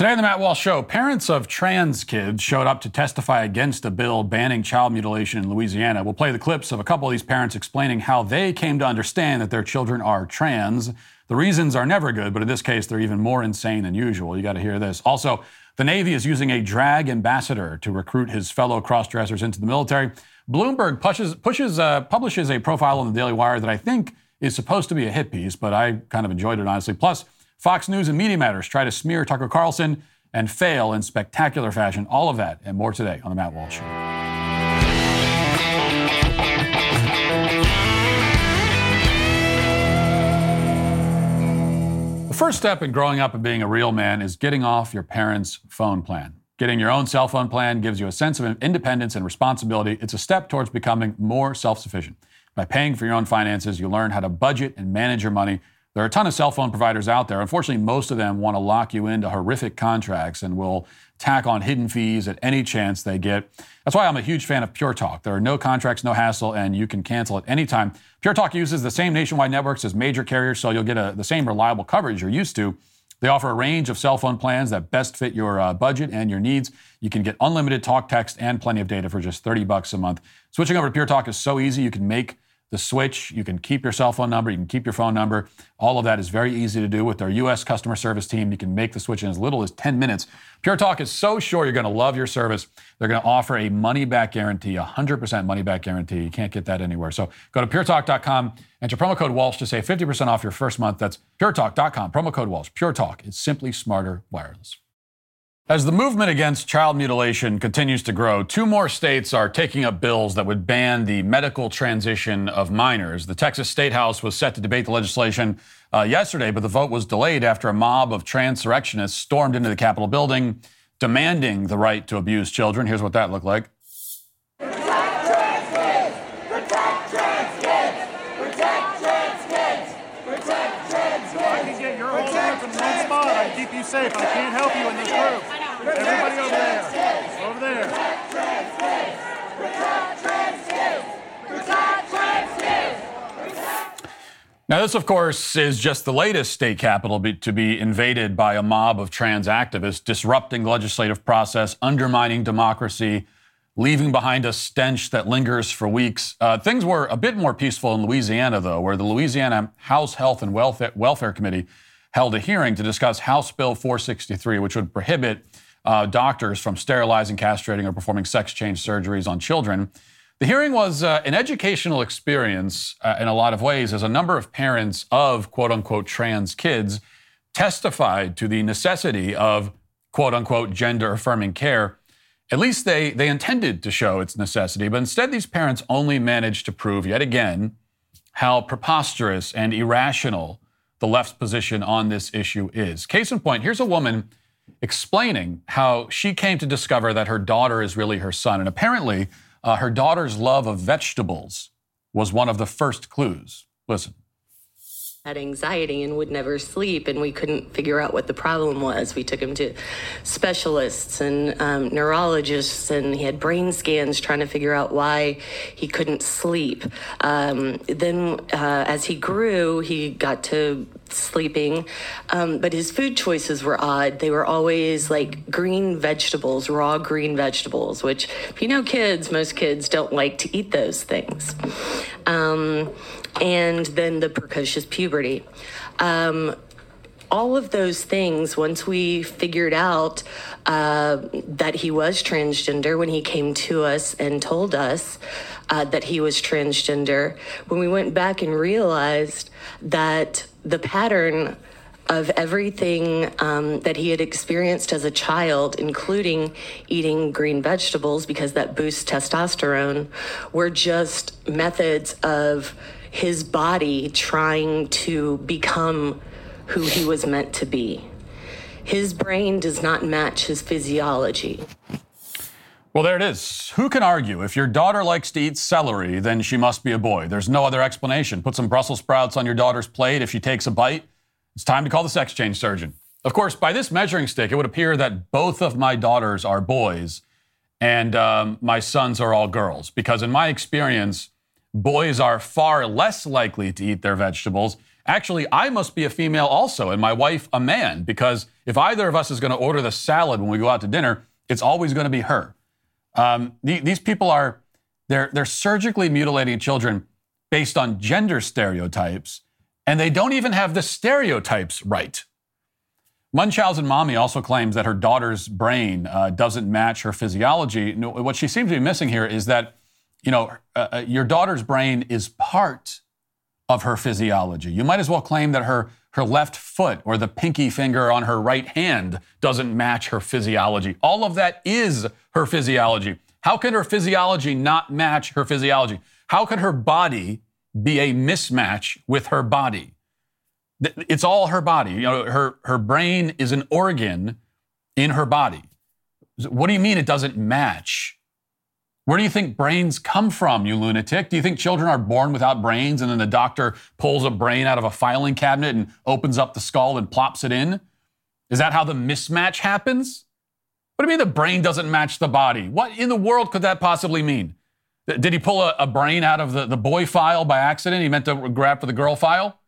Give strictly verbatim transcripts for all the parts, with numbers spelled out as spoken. Today on the Matt Walsh Show, parents of trans kids showed up to testify against a bill banning child mutilation in Louisiana. We'll play the clips of a couple of these parents explaining how they came to understand that their children are trans. The reasons are never good, but in this case, they're even more insane than usual. You got to hear this. Also, the Navy is using a drag ambassador to recruit his fellow cross-dressers into the military. Bloomberg pushes, pushes, uh, publishes a profile on the Daily Wire that I think is supposed to be a hit piece, but I kind of enjoyed it, honestly. Plus, Fox News and Media Matters try to smear Tucker Carlson and fail in spectacular fashion. All of that and more today on The Matt Walsh Show. The first step in growing up and being a real man is getting off your parents' phone plan. Getting your own cell phone plan gives you a sense of independence and responsibility. It's a step towards becoming more self-sufficient. By paying for your own finances, you learn how to budget and manage your money. There are a ton of cell phone providers out there. Unfortunately, most of them want to lock you into horrific contracts and will tack on hidden fees at any chance they get. That's why I'm a huge fan of Pure Talk. There are no contracts, no hassle, and you can cancel at any time. Pure Talk uses the same nationwide networks as major carriers, so you'll get a, the same reliable coverage you're used to. They offer a range of cell phone plans that best fit your uh, budget and your needs. You can get unlimited talk, text, and plenty of data for just thirty bucks a month. Switching over to Pure Talk is so easy. You can make the switch. You can keep your cell phone number. You can keep your phone number. All of that is very easy to do with their U S customer service team. You can make the switch in as little as ten minutes. Pure Talk is so sure you're going to love your service. They're going to offer a money-back guarantee, one hundred percent money-back guarantee. You can't get that anywhere. So go to pure talk dot com, enter promo code Walsh to save fifty percent off your first month. That's pure talk dot com, promo code Walsh. Pure Talk is simply smarter wireless. As the movement against child mutilation continues to grow, two more states are taking up bills that would ban the medical transition of minors. The Texas State House was set to debate the legislation uh, yesterday, but the vote was delayed after a mob of transurrectionists stormed into the Capitol building, demanding the right to abuse children. Here's what that looked like. Safe. I can't help you in this group. Everybody over there. Over there. Now, this, of course, is just the latest state capitol be, to be invaded by a mob of trans activists, disrupting the legislative process, undermining democracy, leaving behind a stench that lingers for weeks. Uh, things were a bit more peaceful in Louisiana, though, where the Louisiana House Health and Welfare, Welfare Committee held a hearing to discuss House Bill four sixty-three, which would prohibit uh, doctors from sterilizing, castrating, or performing sex change surgeries on children. The hearing was uh, an educational experience uh, in a lot of ways, as a number of parents of quote-unquote trans kids testified to the necessity of quote-unquote gender-affirming care. At least they, they intended to show its necessity, but instead these parents only managed to prove yet again how preposterous and irrational the left's position on this issue is. Case in point, here's a woman explaining how she came to discover that her daughter is really her son. And apparently, uh, her daughter's love of vegetables was one of the first clues. Listen. Had anxiety and would never sleep, and we couldn't figure out what the problem was. We took him to specialists and um, neurologists, and he had brain scans trying to figure out why he couldn't sleep. Um, then uh, as he grew, he got to sleeping, um, but his food choices were odd. They were always like green vegetables, raw green vegetables, which, if you know kids, most kids don't like to eat those things. Um, and then the precocious puberty. Um, all of those things, once we figured out uh, that he was transgender, when he came to us and told us uh, that he was transgender, when we went back and realized that the pattern of everything um, that he had experienced as a child, including eating green vegetables because that boosts testosterone, were just methods of his body trying to become who he was meant to be. His brain does not match his physiology. Well, there it is. Who can argue? If your daughter likes to eat celery, then she must be a boy. There's no other explanation. Put some Brussels sprouts on your daughter's plate. If she takes a bite, it's time to call the sex change surgeon. Of course, by this measuring stick, it would appear that both of my daughters are boys and um, my sons are all girls, because in my experience, boys are far less likely to eat their vegetables. actually, I must be a female also, and my wife a man, because if either of us is going to order the salad when we go out to dinner, it's always going to be her. Um, the, these people are, they're, they're surgically mutilating children based on gender stereotypes, and they don't even have the stereotypes right. Munchausen mommy also claims that her daughter's brain uh, doesn't match her physiology. What she seems to be missing here is that, you know, uh, your daughter's brain is part of her physiology. You might as well claim that her, her left foot or the pinky finger on her right hand doesn't match her physiology. All of that is her physiology. How can her physiology not match her physiology? How could her body be a mismatch with her body? It's all her body. You know, her, her brain is an organ in her body. What do you mean it doesn't match? Where do you think brains come from, you lunatic? Do you think children are born without brains and then the doctor pulls a brain out of a filing cabinet and opens up the skull and plops it in? Is that how the mismatch happens? What do you mean the brain doesn't match the body? What in the world could that possibly mean? Did he pull a, a brain out of the, the boy file by accident? He meant to grab for the girl file?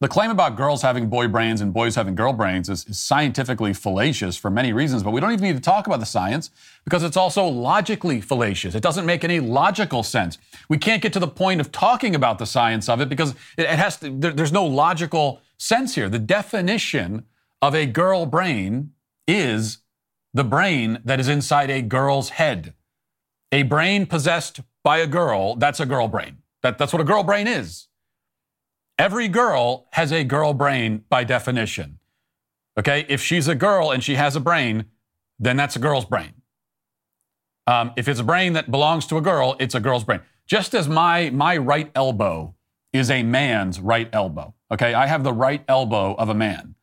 The claim about girls having boy brains and boys having girl brains is, is scientifically fallacious for many reasons, but we don't even need to talk about the science because it's also logically fallacious. It doesn't make any logical sense. We can't get to the point of talking about the science of it because it, it has to, there, there's no logical sense here. The definition of a girl brain is the brain that is inside a girl's head. A brain possessed by a girl, that's a girl brain. That, that's what a girl brain is. Every girl has a girl brain by definition, okay? If she's a girl and she has a brain, then that's a girl's brain. Um, if it's a brain that belongs to a girl, it's a girl's brain. Just as my, my right elbow is a man's right elbow, okay? I have the right elbow of a man.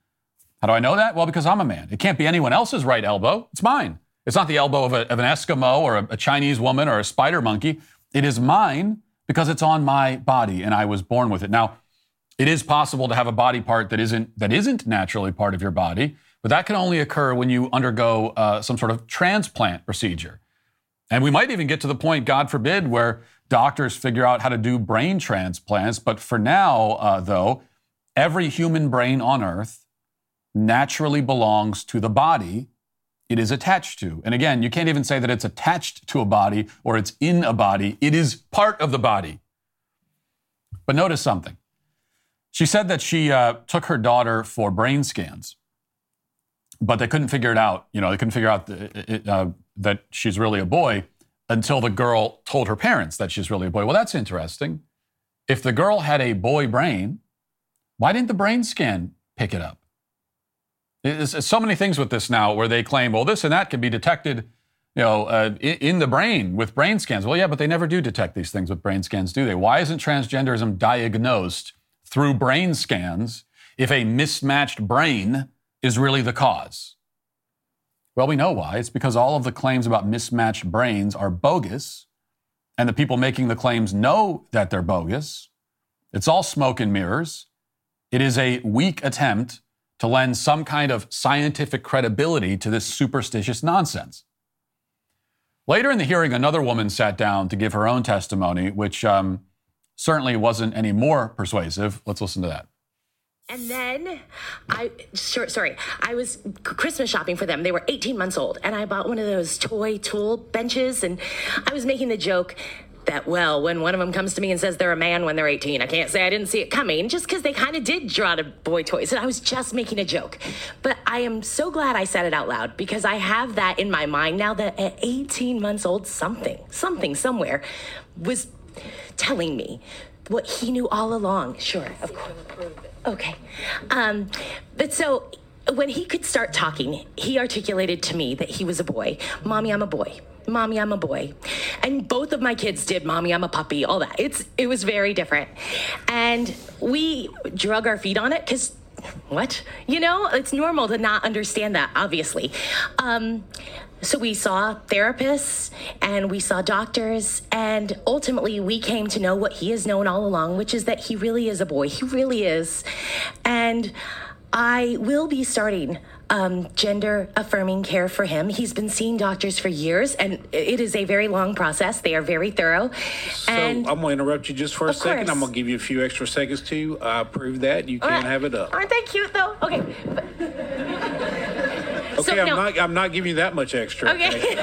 How do I know that? Well, because I'm a man. It can't be anyone else's right elbow. It's mine. It's not the elbow of, a, of an Eskimo or a, a Chinese woman or a spider monkey. It is mine because it's on my body and I was born with it. Now, it is possible to have a body part that isn't that isn't naturally part of your body, but that can only occur when you undergo uh, some sort of transplant procedure. And we might even get to the point, God forbid, where doctors figure out how to do brain transplants. But for now, uh, though, every human brain on Earth naturally belongs to the body it is attached to. And again, you can't even say that it's attached to a body or it's in a body. It is part of the body. But notice something. She said that she uh, took her daughter for brain scans, but they couldn't figure it out. You know, they couldn't figure out the, it, uh, that she's really a boy until the girl told her parents that she's really a boy. Well, that's interesting. If the girl had a boy brain, why didn't the brain scan pick it up? There's so many things with this now where they claim, well, this and that can be detected, you know, uh, in the brain with brain scans. Well, yeah, but they never do detect these things with brain scans, do they? Why isn't transgenderism diagnosed through brain scans if a mismatched brain is really the cause? Well, we know why. It's because all of the claims about mismatched brains are bogus, and the people making the claims know that they're bogus. It's all smoke and mirrors. It is a weak attempt to lend some kind of scientific credibility to this superstitious nonsense. Later in the hearing, another woman sat down to give her own testimony, which um, certainly wasn't any more persuasive. Let's listen to that. And then I, sure, sorry, I was Christmas shopping for them. They were eighteen months old, and I bought one of those toy tool benches, and I was making the joke that, well, when one of them comes to me and says they're a man when they're eighteen, I can't say I didn't see it coming, just because they kind of did draw to boy toys, and I was just making a joke. But I am so glad I said it out loud, because I have that in my mind now that at eighteen months old, something, something somewhere was telling me what he knew all along. Sure, of course. Okay. Um, but so when he could start talking, he articulated to me that he was a boy. Mommy, I'm a boy. Mommy, I'm a boy. And both of my kids did mommy, I'm a puppy, all that. It's It was very different. And we drug our feet on it because what? You know, it's normal to not understand that, obviously. Um, So we saw therapists and we saw doctors, and ultimately we came to know what he has known all along, which is that he really is a boy. He really is. And I will be starting um, gender-affirming care for him. He's been seeing doctors for years, and it is a very long process. They are very thorough. So and I'm going to interrupt you just for a second. Course. I'm going to give you a few extra seconds to uh, prove that. You can't right. have it up. Aren't they cute, though? Okay. okay, so, I'm, no. not, I'm not giving you that much extra. Okay.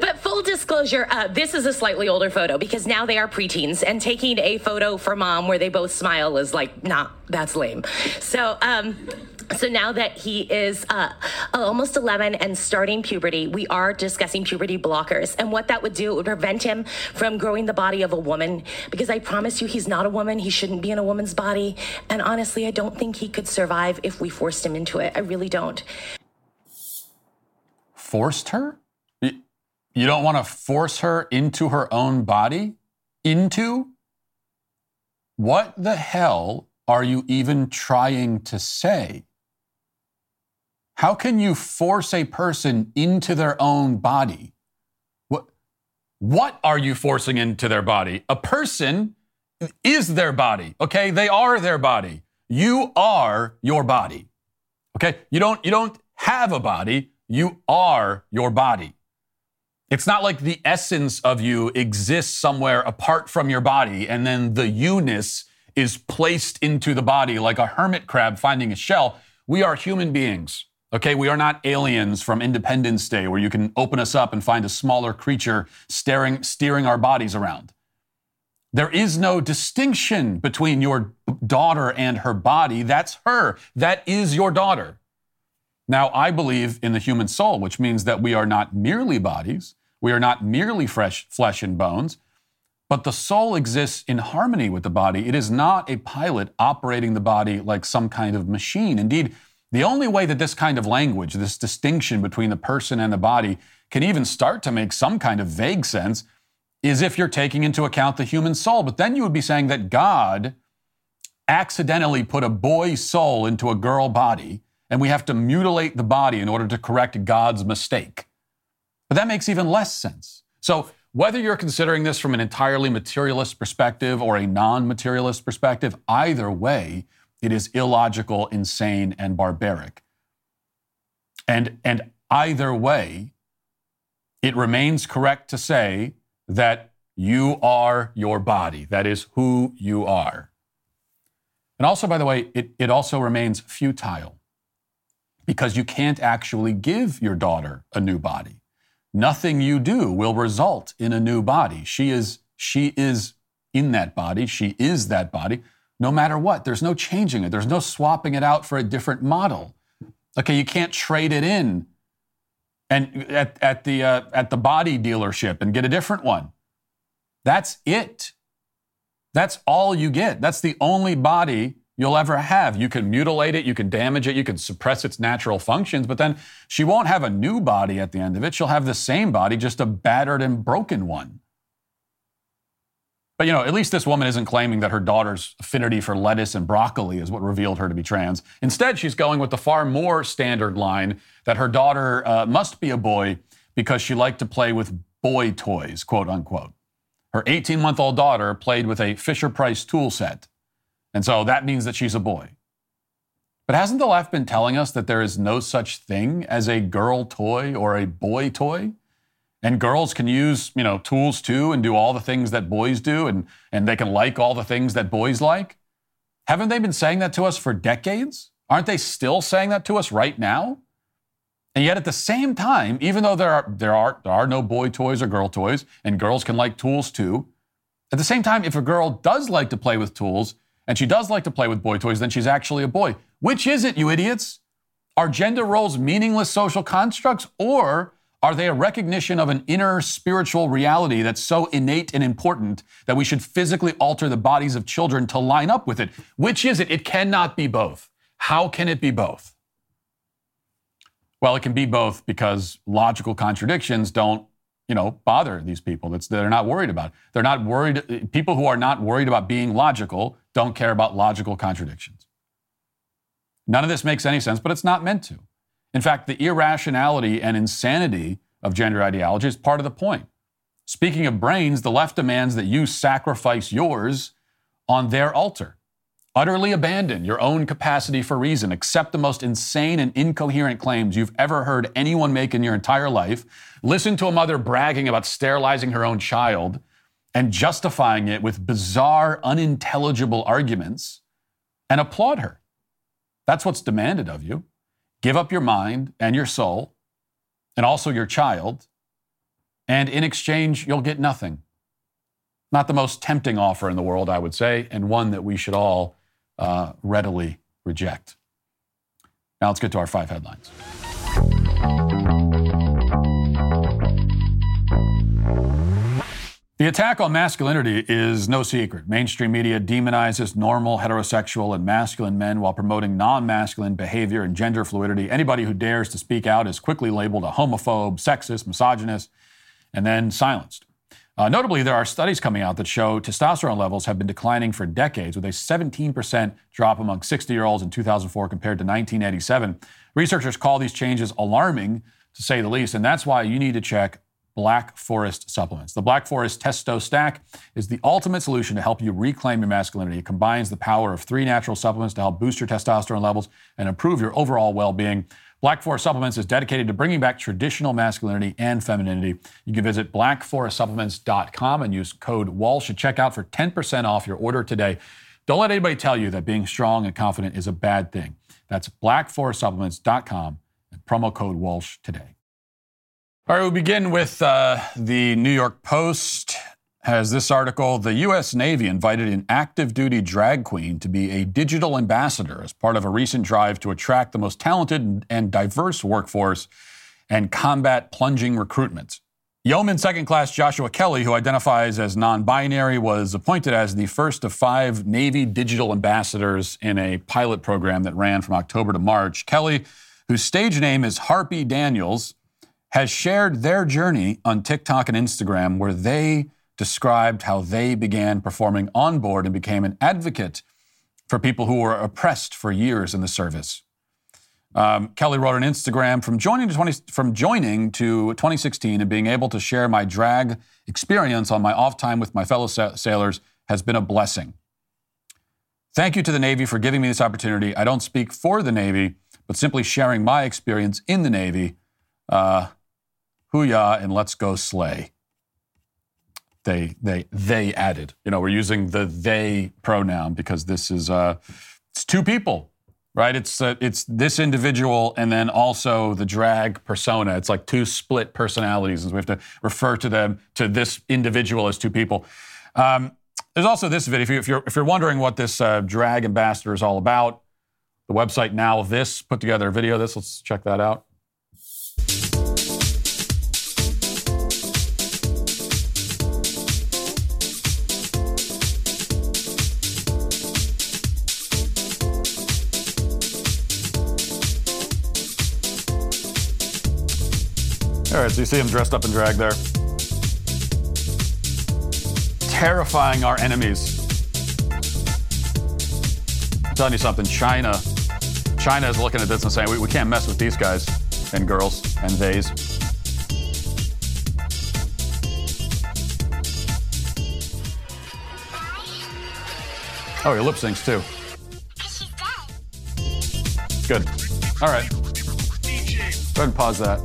But full disclosure, uh, this is a slightly older photo because now they are preteens, and taking a photo for mom where they both smile is like, nah, that's lame. So, um, so now that he is uh, almost eleven and starting puberty, we are discussing puberty blockers and what that would do. It would prevent him from growing the body of a woman, because I promise you he's not a woman. He shouldn't be in a woman's body. And honestly, I don't think he could survive if we forced him into it. I really don't. Forced her? You don't want to force her into her own body? Into? What the hell are you even trying to say? How can you force a person into their own body? What, what are you forcing into their body? A person is their body, okay? They are their body. You are your body, okay? You don't, you don't have a body. You are your body. It's not like the essence of you exists somewhere apart from your body, and then the you-ness is placed into the body like a hermit crab finding a shell. We are human beings, okay? We are not aliens from Independence Day where you can open us up and find a smaller creature staring, steering our bodies around. There is no distinction between your daughter and her body. That's her. That is your daughter. Now, I believe in the human soul, which means that we are not merely bodies. We are not merely fresh flesh and bones, but the soul exists in harmony with the body. It is not a pilot operating the body like some kind of machine. Indeed, the only way that this kind of language, this distinction between the person and the body, can even start to make some kind of vague sense is if you're taking into account the human soul. But then you would be saying that God accidentally put a boy's soul into a girl body, and we have to mutilate the body in order to correct God's mistake. But that makes even less sense. So whether you're considering this from an entirely materialist perspective or a non-materialist perspective, either way, it is illogical, insane, and barbaric. And, and either way, it remains correct to say that you are your body. That is who you are. And also, by the way, it, it also remains futile, because you can't actually give your daughter a new body. Nothing you do will result in a new body. She is, she is in that body. She is that body. No matter what, there's no changing it. There's no swapping it out for a different model. Okay, you can't trade it in and at, at the uh, at the body dealership and get a different one. That's it. That's all you get. That's the only body you'll ever have. You can mutilate it, you can damage it, you can suppress its natural functions, but then she won't have a new body at the end of it. She'll have the same body, just a battered and broken one. But, you know, at least this woman isn't claiming that her daughter's affinity for lettuce and broccoli is what revealed her to be trans. Instead, she's going with the far more standard line that her daughter uh, must be a boy because she liked to play with boy toys, quote unquote. Her eighteen-month-old daughter played with a Fisher-Price tool set, and so that means that she's a boy. But hasn't the left been telling us that there is no such thing as a girl toy or a boy toy? And girls can use, you know, tools too and do all the things that boys do, and, and they can like all the things that boys like? Haven't they been saying that to us for decades? Aren't they still saying that to us right now? And yet at the same time, even though there are there are there are no boy toys or girl toys, and girls can like tools too, at the same time, if a girl does like to play with tools, and she does like to play with boy toys, then she's actually a boy. Which is it, you idiots? Are gender roles meaningless social constructs, or are they a recognition of an inner spiritual reality that's so innate and important that we should physically alter the bodies of children to line up with it? Which is it? It cannot be both. How can it be both? Well, it can be both because logical contradictions don't, you know, bother these people. That's, they're not worried about it. They're not worried. People who are not worried about being logical don't care about logical contradictions. None of this makes any sense, but it's not meant to. In fact, the irrationality and insanity of gender ideology is part of the point. Speaking of brains, the left demands that you sacrifice yours on their altar. Utterly abandon your own capacity for reason. Accept the most insane and incoherent claims you've ever heard anyone make in your entire life. Listen to a mother bragging about sterilizing her own child and justifying it with bizarre, unintelligible arguments, and applaud her. That's what's demanded of you. Give up your mind and your soul, and also your child, and in exchange, you'll get nothing. Not the most tempting offer in the world, I would say, and one that we should all Uh, readily reject. Now let's get to our five headlines. The attack on masculinity is no secret. Mainstream media demonizes normal, heterosexual, and masculine men while promoting non-masculine behavior and gender fluidity. Anybody who dares to speak out is quickly labeled a homophobe, sexist, misogynist, and then silenced. Uh, notably, there are studies coming out that show testosterone levels have been declining for decades, with a seventeen percent drop among sixty-year-olds in two thousand four compared to nineteen eighty-seven. Researchers call these changes alarming, to say the least, and that's why you need to check Black Forest Supplements. The Black Forest Testo Stack is the ultimate solution to help you reclaim your masculinity. It combines the power of three natural supplements to help boost your testosterone levels and improve your overall well-being. Black Forest Supplements is dedicated to bringing back traditional masculinity and femininity. You can visit black forest supplements dot com and use code Walsh at checkout for ten percent off your order today. Don't let anybody tell you that being strong and confident is a bad thing. That's black forest supplements dot com and promo code Walsh today. All right, we'll begin with uh, the New York Post. Has this article, the U S Navy invited an active-duty drag queen to be a digital ambassador as part of a recent drive to attract the most talented and diverse workforce and combat plunging recruitment. Yeoman Second Class Joshua Kelly, who identifies as non-binary, was appointed as the first of five Navy digital ambassadors in a pilot program that ran from October to March. Kelly, whose stage name is Harpy Daniels, has shared their journey on TikTok and Instagram, where they described how they began performing on board and became an advocate for people who were oppressed for years in the service. Um, Kelly wrote on Instagram, from joining, to 20, from joining to twenty sixteen and being able to share my drag experience on my off time with my fellow sa- sailors has been a blessing. Thank you to the Navy for giving me this opportunity. I don't speak for the Navy, but simply sharing my experience in the Navy. Uh, Hooyah and let's go slay. They, they, they added. You know, we're using the they pronoun because this is uh, it's two people, right? It's uh, it's this individual and then also the drag persona. It's like two split personalities, and so we have to refer to them to this individual as two people. Um, there's also this video. If, you, if you're if you're wondering what this uh, drag ambassador is all about, the website Now This put together a video of this. Let's check that out. All right, so you see him dressed up in drag there. Terrifying our enemies. I'm telling you something, China, China is looking at this and saying, we, we can't mess with these guys and girls and theys. Oh, he lip syncs too. Good. All right. Go ahead and pause that.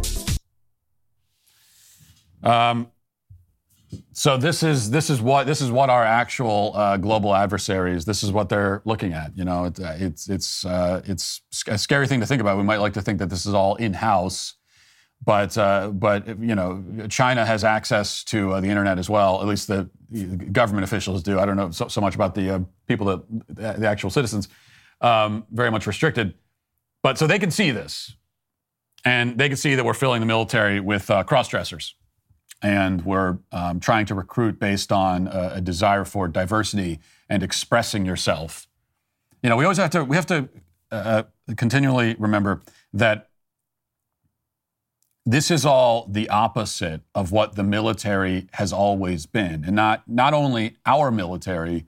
Um, so this is this is what this is what our actual uh, global adversaries. This is what they're looking at. You know, it, it's it's uh, it's a scary thing to think about. We might like to think that this is all in-house, but uh, but you know, China has access to uh, the internet as well. At least the government officials do. I don't know so, so much about the uh, people that the actual citizens. Um, very much restricted, but so they can see this, and they can see that we're filling the military with uh, cross-dressers. And we're um, trying to recruit based on a, a desire for diversity and expressing yourself. You know, we always have to we have to uh, continually remember that this is all the opposite of what the military has always been, and not not only our military,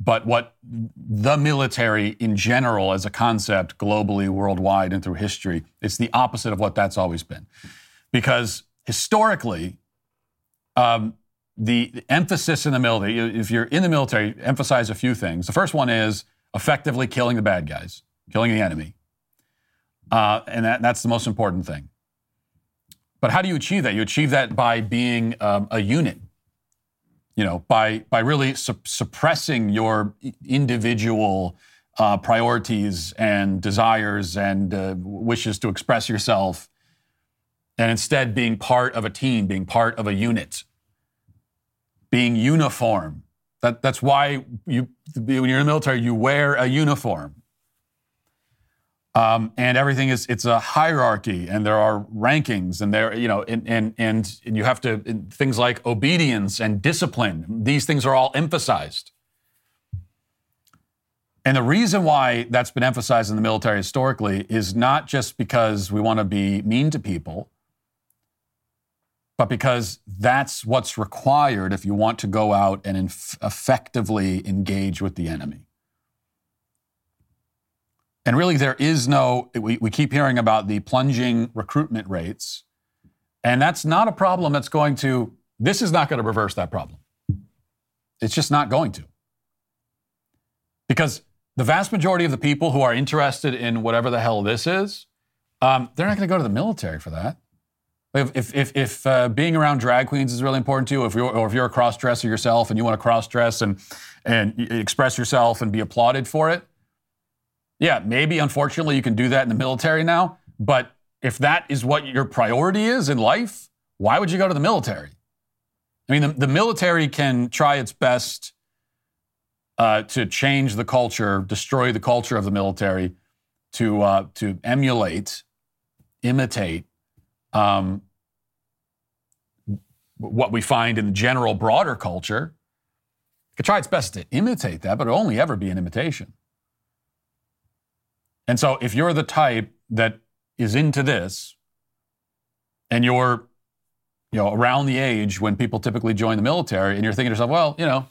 but what the military in general, as a concept, globally, worldwide, and through history. It's the opposite of what that's always been, because historically. Um, the emphasis in the military, if you're in the military, emphasize a few things. The first one is effectively killing the bad guys, killing the enemy. Uh, and that, that's the most important thing. But how do you achieve that? You achieve that by being um, a unit, you know, by by really su- suppressing your individual uh, priorities and desires and uh, wishes to express yourself, and instead being part of a team, being part of a unit, being uniform. That, that's why you, when you're in the military, you wear a uniform. Um, and everything is, it's a hierarchy, and there are rankings, and there, you know, and, and, and you have to, things like obedience and discipline, these things are all emphasized. And the reason why that's been emphasized in the military historically is not just because we want to be mean to people, but because that's what's required if you want to go out and inf- effectively engage with the enemy. And really, there is no, we, we keep hearing about the plunging recruitment rates, and that's not a problem that's going to, this is not going to reverse that problem. It's just not going to. Because the vast majority of the people who are interested in whatever the hell this is, um, they're not going to go to the military for that. If if if, if uh, being around drag queens is really important to you, if you're, or if you're a cross-dresser yourself and you want to cross-dress and and express yourself and be applauded for it, yeah, maybe, unfortunately, you can do that in the military now, but if that is what your priority is in life, why would you go to the military? I mean, the, the military can try its best uh, to change the culture, destroy the culture of the military, to uh, to emulate, imitate um, what we find in the general broader culture. It could try its best to imitate that, but it'll only ever be an imitation. And so if you're the type that is into this and you're, you know, around the age when people typically join the military, and you're thinking to yourself, well, you know,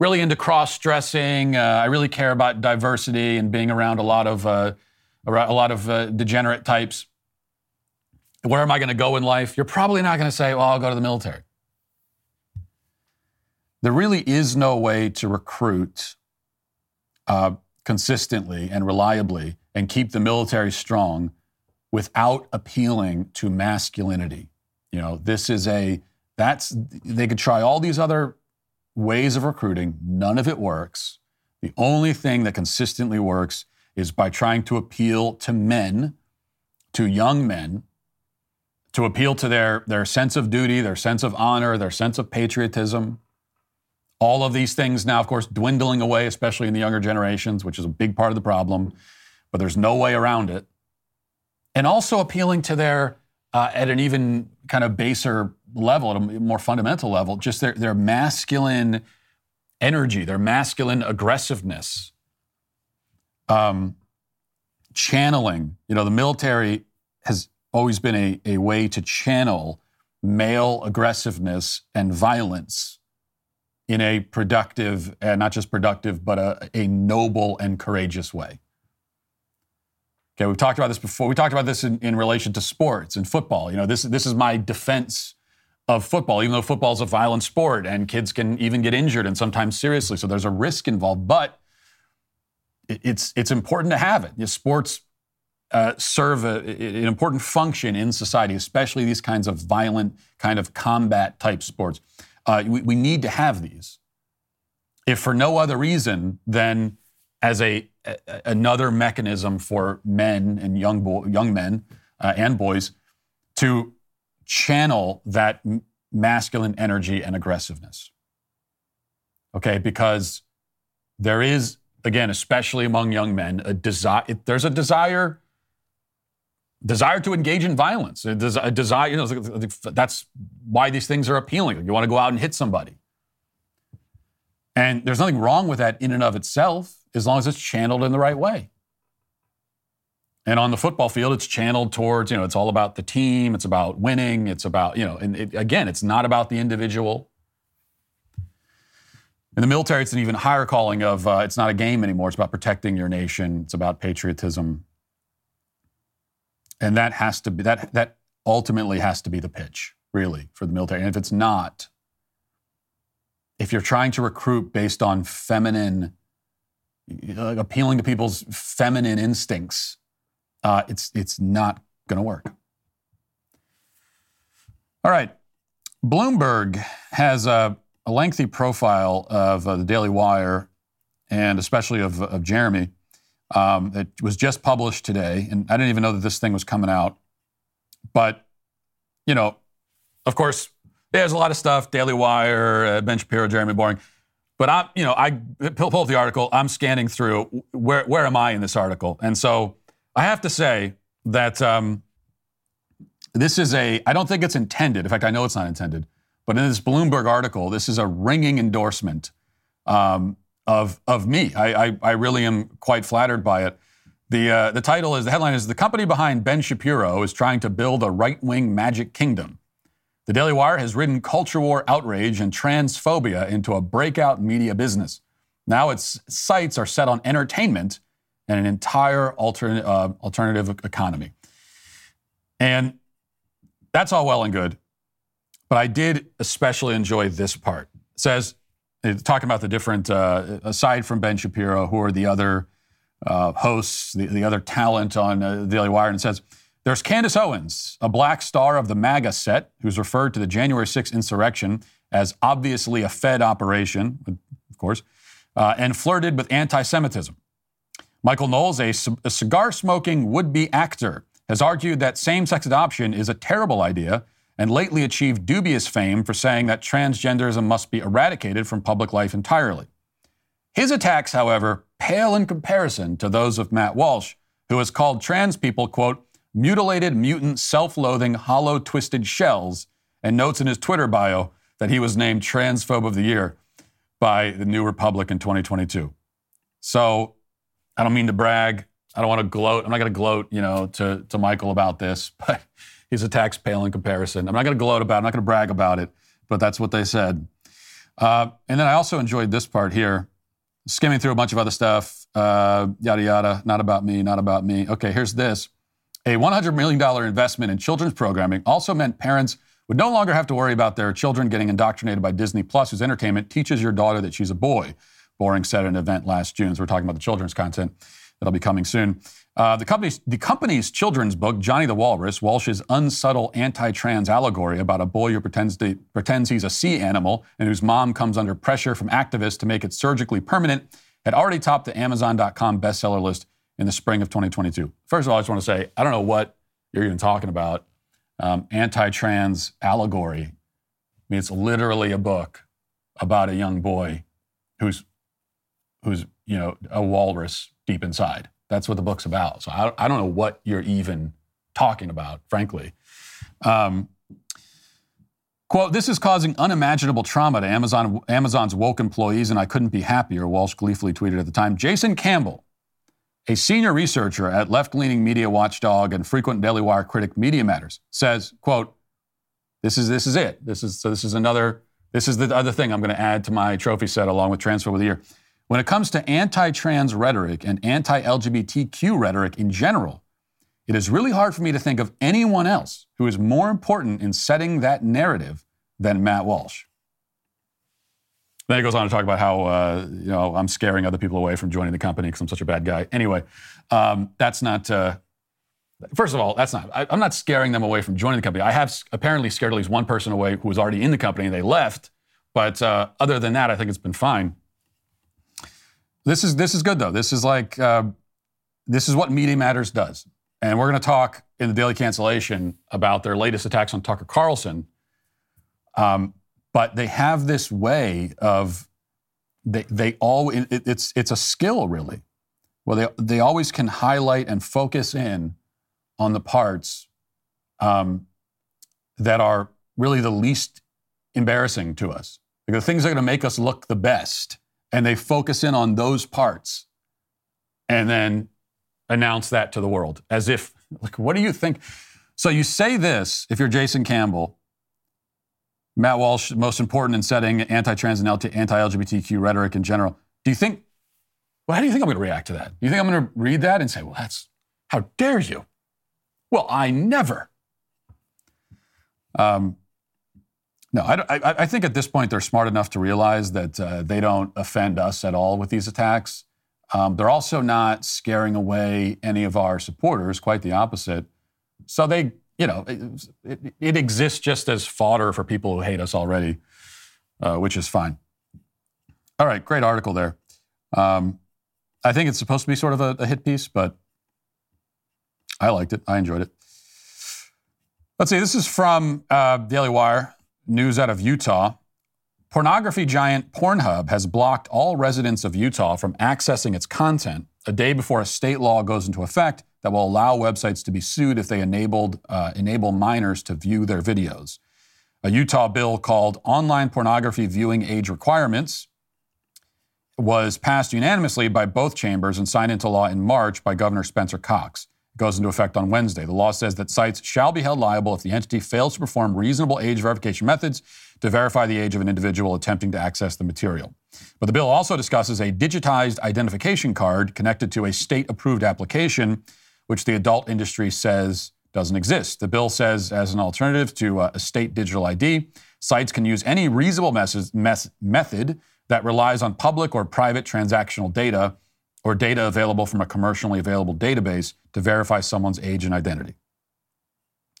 really into cross-dressing, uh, I really care about diversity and being around a lot of uh, a lot of uh, degenerate types, where am I going to go in life? You're probably not going to say, well, I'll go to the military. There really is no way to recruit uh consistently and reliably and keep the military strong without appealing to masculinity. You know, this is a, that's, they could try all these other ways of recruiting. None of it works. The only thing that consistently works is by trying to appeal to men, to young men, to appeal to their, their sense of duty, their sense of honor, their sense of patriotism. All of these things now, of course, dwindling away, especially in the younger generations, which is a big part of the problem, but there's no way around it. And also appealing to their, uh, at an even kind of baser level, at a more fundamental level, just their, their masculine energy, their masculine aggressiveness. Um, channeling, you know, the military has always been a, a way to channel male aggressiveness and violence in a productive, uh, not just productive, but a, a noble and courageous way. Okay, we've talked about this before. We talked about this in, in relation to sports and football. You know, this, this is my defense of football, even though football is a violent sport and kids can even get injured and sometimes seriously, so there's a risk involved, but it, it's, it's important to have it. You know, sports uh, serve a, an important function in society, especially these kinds of violent, kind of combat type sports. Uh, we, we need to have these, if for no other reason than as a, a another mechanism for men and young bo- young men uh, and boys to channel that m- masculine energy and aggressiveness. Okay, because there is, again, especially among young men, a desire. There's a desire. Desire to engage in violence, a desire, you know, that's why these things are appealing. You want to go out and hit somebody. And there's nothing wrong with that in and of itself, as long as it's channeled in the right way. And on the football field, it's channeled towards, you know, it's all about the team, it's about winning, it's about, you know, and it, again, it's not about the individual. In the military, it's an even higher calling of, uh, it's not a game anymore, it's about protecting your nation, it's about patriotism. And that has to be, that that ultimately has to be the pitch, really, for the military. And if it's not, if you're trying to recruit based on feminine uh, appealing to people's feminine instincts, uh, it's it's not going to work. All right. Bloomberg has a, a lengthy profile of uh, the Daily Wire and especially of, of Jeremy. Um, it was just published today, and I didn't even know that this thing was coming out. But, you know, of course, there's a lot of stuff, Daily Wire, uh, Ben Shapiro, Jeremy Boring. But, I, you know, I pull up the article. I'm scanning through. Where, where am I in this article? And so I have to say that um, this is a, I don't think it's intended. In fact, I know it's not intended. But in this Bloomberg article, this is a ringing endorsement um, of of me. I, I I really am quite flattered by it. The uh, the title is, the headline is, "The company behind Ben Shapiro is trying to build a right-wing magic kingdom. The Daily Wire has ridden culture war outrage and transphobia into a breakout media business. Now its sights are set on entertainment and an entire altern- uh, alternative economy." And that's all well and good, but I did especially enjoy this part. It says, talking about the different, uh, aside from Ben Shapiro, who are the other uh, hosts, the, the other talent on uh, Daily Wire, and it says, "There's Candace Owens, a black star of the MAGA set, who's referred to the January sixth insurrection as obviously a Fed operation, of course, uh, and flirted with anti-Semitism. Michael Knowles, a, a cigar-smoking would-be actor, has argued that same-sex adoption is a terrible idea and lately achieved dubious fame for saying that transgenderism must be eradicated from public life entirely. His attacks, however, pale in comparison to those of Matt Walsh, who has called trans people, quote, mutilated, mutant, self-loathing, hollow, twisted shells, and notes in his Twitter bio that he was named Transphobe of the Year by the New Republic in twenty twenty-two. So I don't mean to brag. I don't want to gloat. I'm not going to gloat, you know, to, to Michael about this, but his attacks pale in comparison. I'm not going to gloat about it. I'm not going to brag about it, but that's what they said. Uh, and then I also enjoyed this part here, skimming through a bunch of other stuff, uh, yada, yada, not about me, not about me. Okay, here's this. A one hundred million dollars investment in children's programming also meant parents would no longer have to worry about their children getting indoctrinated by Disney Plus, whose entertainment teaches your daughter that she's a boy, Boring said at an event last June. So we're talking about the children's content that'll be coming soon. Uh, the company's the company's children's book, Johnny the Walrus, Walsh's unsubtle anti-trans allegory about a boy who pretends, to, pretends he's a sea animal and whose mom comes under pressure from activists to make it surgically permanent, had already topped the Amazon dot com bestseller list in the spring of twenty twenty-two. First of all, I just want to say, I don't know what you're even talking about. Um, anti-trans allegory. I mean, it's literally a book about a young boy who's, who's you know, a walrus deep inside. That's what the book's about. So I, I don't know what you're even talking about, frankly. Um, Quote, "This is causing unimaginable trauma to Amazon Amazon's woke employees, and I couldn't be happier," Walsh gleefully tweeted at the time. Jason Campbell, a senior researcher at left-leaning media watchdog and frequent Daily Wire critic Media Matters, says, quote, this is this is it. This is so this is another this is the other thing I'm going to add to my trophy set along with Transphobe of the Year. "When it comes to anti-trans rhetoric and anti-L G B T Q rhetoric in general, it is really hard for me to think of anyone else who is more important in setting that narrative than Matt Walsh." Then he goes on to talk about how, uh, you know, I'm scaring other people away from joining the company because I'm such a bad guy. Anyway, um, that's not, uh, first of all, that's not, I, I'm not scaring them away from joining the company. I have apparently scared at least one person away who was already in the company and they left. But uh, other than that, I think it's been fine. This is, this is good though. This is like, uh, this is what Media Matters does. And we're going to talk in the Daily Cancellation about their latest attacks on Tucker Carlson. Um, But they have this way of, they they all it, it's it's a skill really, well they they always can highlight and focus in on the parts um, that are really the least embarrassing to us. Because things are going to make us look the best, and they focus in on those parts, and then announce that to the world as if like, what do you think? So you say this if you're Jason Campbell. Matt Walsh, most important in setting anti-trans and anti-L G B T Q rhetoric in general. Do you think, well, how do you think I'm going to react to that? Do you think I'm going to read that and say, well, that's, how dare you? Well, I never. Um, no, I, I, I think at this point, they're smart enough to realize that uh, they don't offend us at all with these attacks. Um, they're also not scaring away any of our supporters, quite the opposite. So they, you know, it, it, it exists just as fodder for people who hate us already, uh, which is fine. All right, great article there. Um, I think it's supposed to be sort of a, a hit piece, but I liked it. I enjoyed it. Let's see, this is from uh, Daily Wire, news out of Utah. Pornography giant Pornhub has blocked all residents of Utah from accessing its content a day before a state law goes into effect that will allow websites to be sued if they enabled uh, enable minors to view their videos. A Utah bill called Online Pornography Viewing Age Requirements was passed unanimously by both chambers and signed into law in March by Governor Spencer Cox. It goes into effect on Wednesday. The law says that sites shall be held liable if the entity fails to perform reasonable age verification methods to verify the age of an individual attempting to access the material. But the bill also discusses a digitized identification card connected to a state-approved application, which the adult industry says doesn't exist. The bill says, as an alternative to a state digital I D, sites can use any reasonable mes- mes- method that relies on public or private transactional data or data available from a commercially available database to verify someone's age and identity.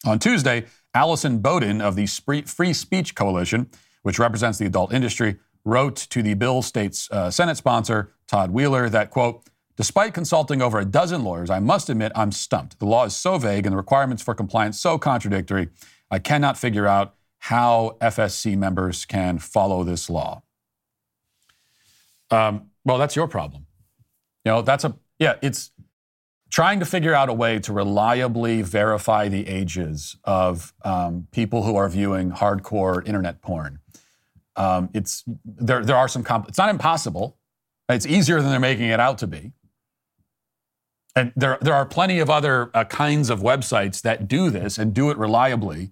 On Tuesday, Allison Bowden of the Free Speech Coalition, which represents the adult industry, wrote to the bill state's uh, Senate sponsor, Todd Wheeler, that, quote, despite consulting over a dozen lawyers, I must admit I'm stumped. The law is so vague and the requirements for compliance so contradictory, I cannot figure out how F S C members can follow this law. Um, well, that's your problem. You know, that's a, yeah, it's trying to figure out a way to reliably verify the ages of um, people who are viewing hardcore internet porn. Um, it's, there There are some, compl- it's not impossible. It's easier than they're making it out to be. And there there are plenty of other uh, kinds of websites that do this and do it reliably,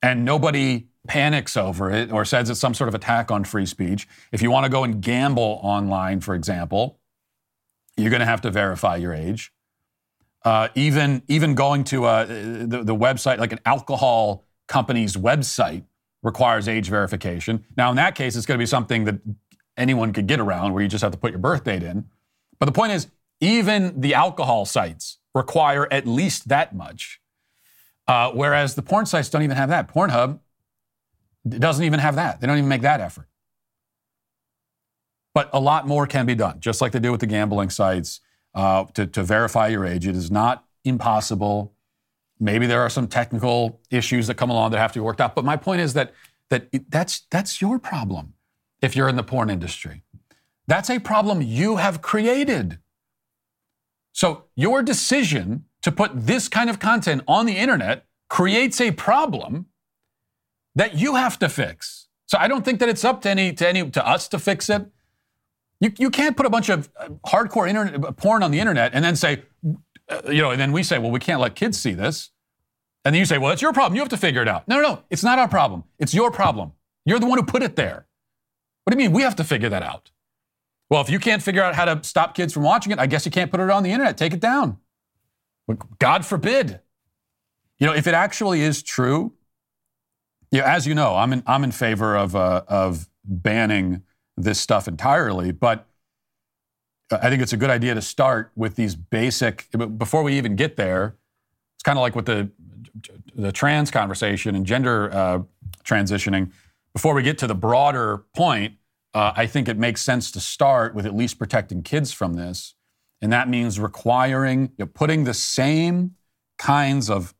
and nobody panics over it or says it's some sort of attack on free speech. If you want to go and gamble online, for example, you're going to have to verify your age. Uh, even even going to uh, the, the website, like an alcohol company's website, requires age verification. Now, in that case, it's going to be something that anyone could get around where you just have to put your birth date in. But the point is, even the alcohol sites require at least that much, uh, whereas the porn sites don't even have that. Pornhub doesn't even have that. They don't even make that effort. But a lot more can be done, just like they do with the gambling sites, uh, to, to verify your age. It is not impossible. Maybe there are some technical issues that come along that have to be worked out. But my point is that that it, that's that's your problem if you're in the porn industry. That's a problem you have created. So your decision to put this kind of content on the internet creates a problem that you have to fix. So I don't think that it's up to any to any to us to fix it. You you can't put a bunch of hardcore internet porn on the internet and then say, uh, you know, and then we say, well, we can't let kids see this. And then you say, well, that's your problem. You have to figure it out. No, no, no. It's not our problem. It's your problem. You're the one who put it there. What do you mean we have to figure that out? Well, if you can't figure out how to stop kids from watching it, I guess you can't put it on the internet. Take it down. God forbid. You know, if it actually is true, yeah, as you know, I'm in, I'm in favor of uh, of banning this stuff entirely, but I think it's a good idea to start with these basic, before we even get there. It's kind of like with the the trans conversation and gender uh, transitioning. Before we get to the broader point, uh, I think it makes sense to start with at least protecting kids from this. And that means requiring, you know, putting the same kinds of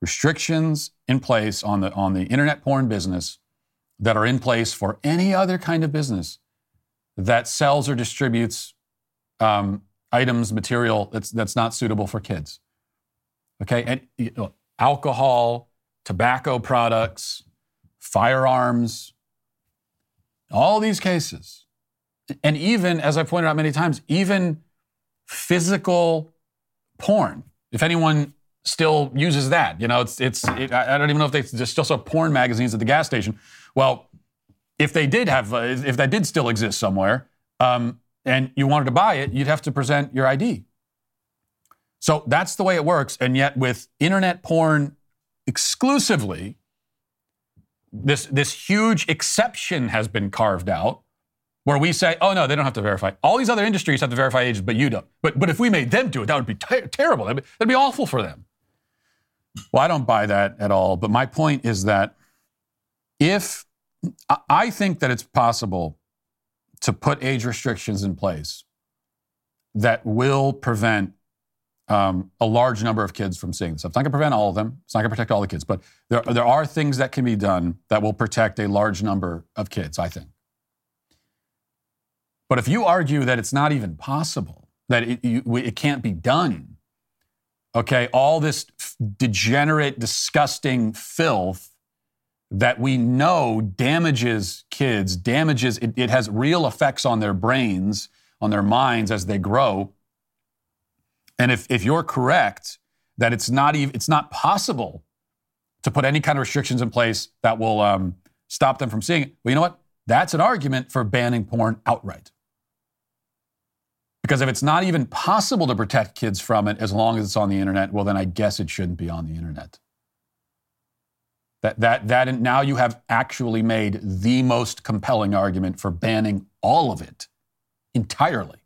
restrictions in place on the on the internet porn business that are in place for any other kind of business that sells or distributes um, items, material that's that's not suitable for kids. Okay, and you know, alcohol, tobacco products, firearms, all these cases, and even, as I pointed out many times, even physical porn. If anyone still uses that, you know, it's it's. It, I don't even know if they just still sell porn magazines at the gas station. Well, if they did have, uh, if that did still exist somewhere, um, and you wanted to buy it, you'd have to present your I D. So that's the way it works. And yet with internet porn exclusively, this, this huge exception has been carved out where we say, oh, no, they don't have to verify. All these other industries have to verify ages, but you don't. But but if we made them do it, that would be ter- terrible. That'd be, that'd be awful for them. Well, I don't buy that at all. But my point is that if I think that it's possible to put age restrictions in place that will prevent um, a large number of kids from seeing this. It's not going to prevent all of them. It's not going to protect all the kids. But there, there are things that can be done that will protect a large number of kids, I think. But if you argue that it's not even possible, that it, you, it can't be done, okay, all this f- degenerate, disgusting filth that we know damages kids, damages, it, it has real effects on their brains, on their minds as they grow. And if if you're correct that it's not even it's not possible to put any kind of restrictions in place that will um, stop them from seeing it, well, you know what? That's an argument for banning porn outright. Because if it's not even possible to protect kids from it as long as it's on the internet, well, then I guess it shouldn't be on the internet. That that that and now you have actually made the most compelling argument for banning all of it entirely.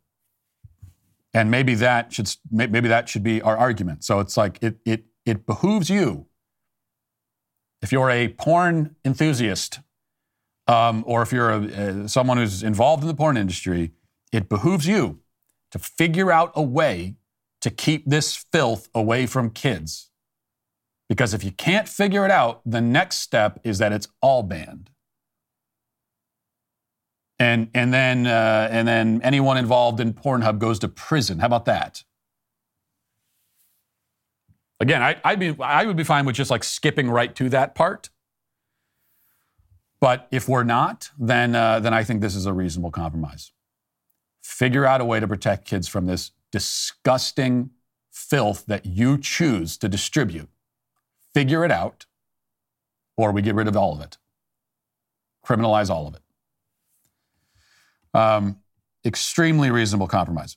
And maybe that should maybe that should be our argument. So it's like it it it behooves you, if you're a porn enthusiast, um, or if you're a, uh, someone who's involved in the porn industry, it behooves you to figure out a way to keep this filth away from kids. Because if you can't figure it out, the next step is that it's all banned. And and then uh, and then anyone involved in Pornhub goes to prison. How about that? Again, I, I'd be I would be fine with just like skipping right to that part. But if we're not, then uh, then I think this is a reasonable compromise. Figure out a way to protect kids from this disgusting filth that you choose to distribute. Figure it out, or we get rid of all of it. Criminalize all of it. Um, extremely reasonable compromise.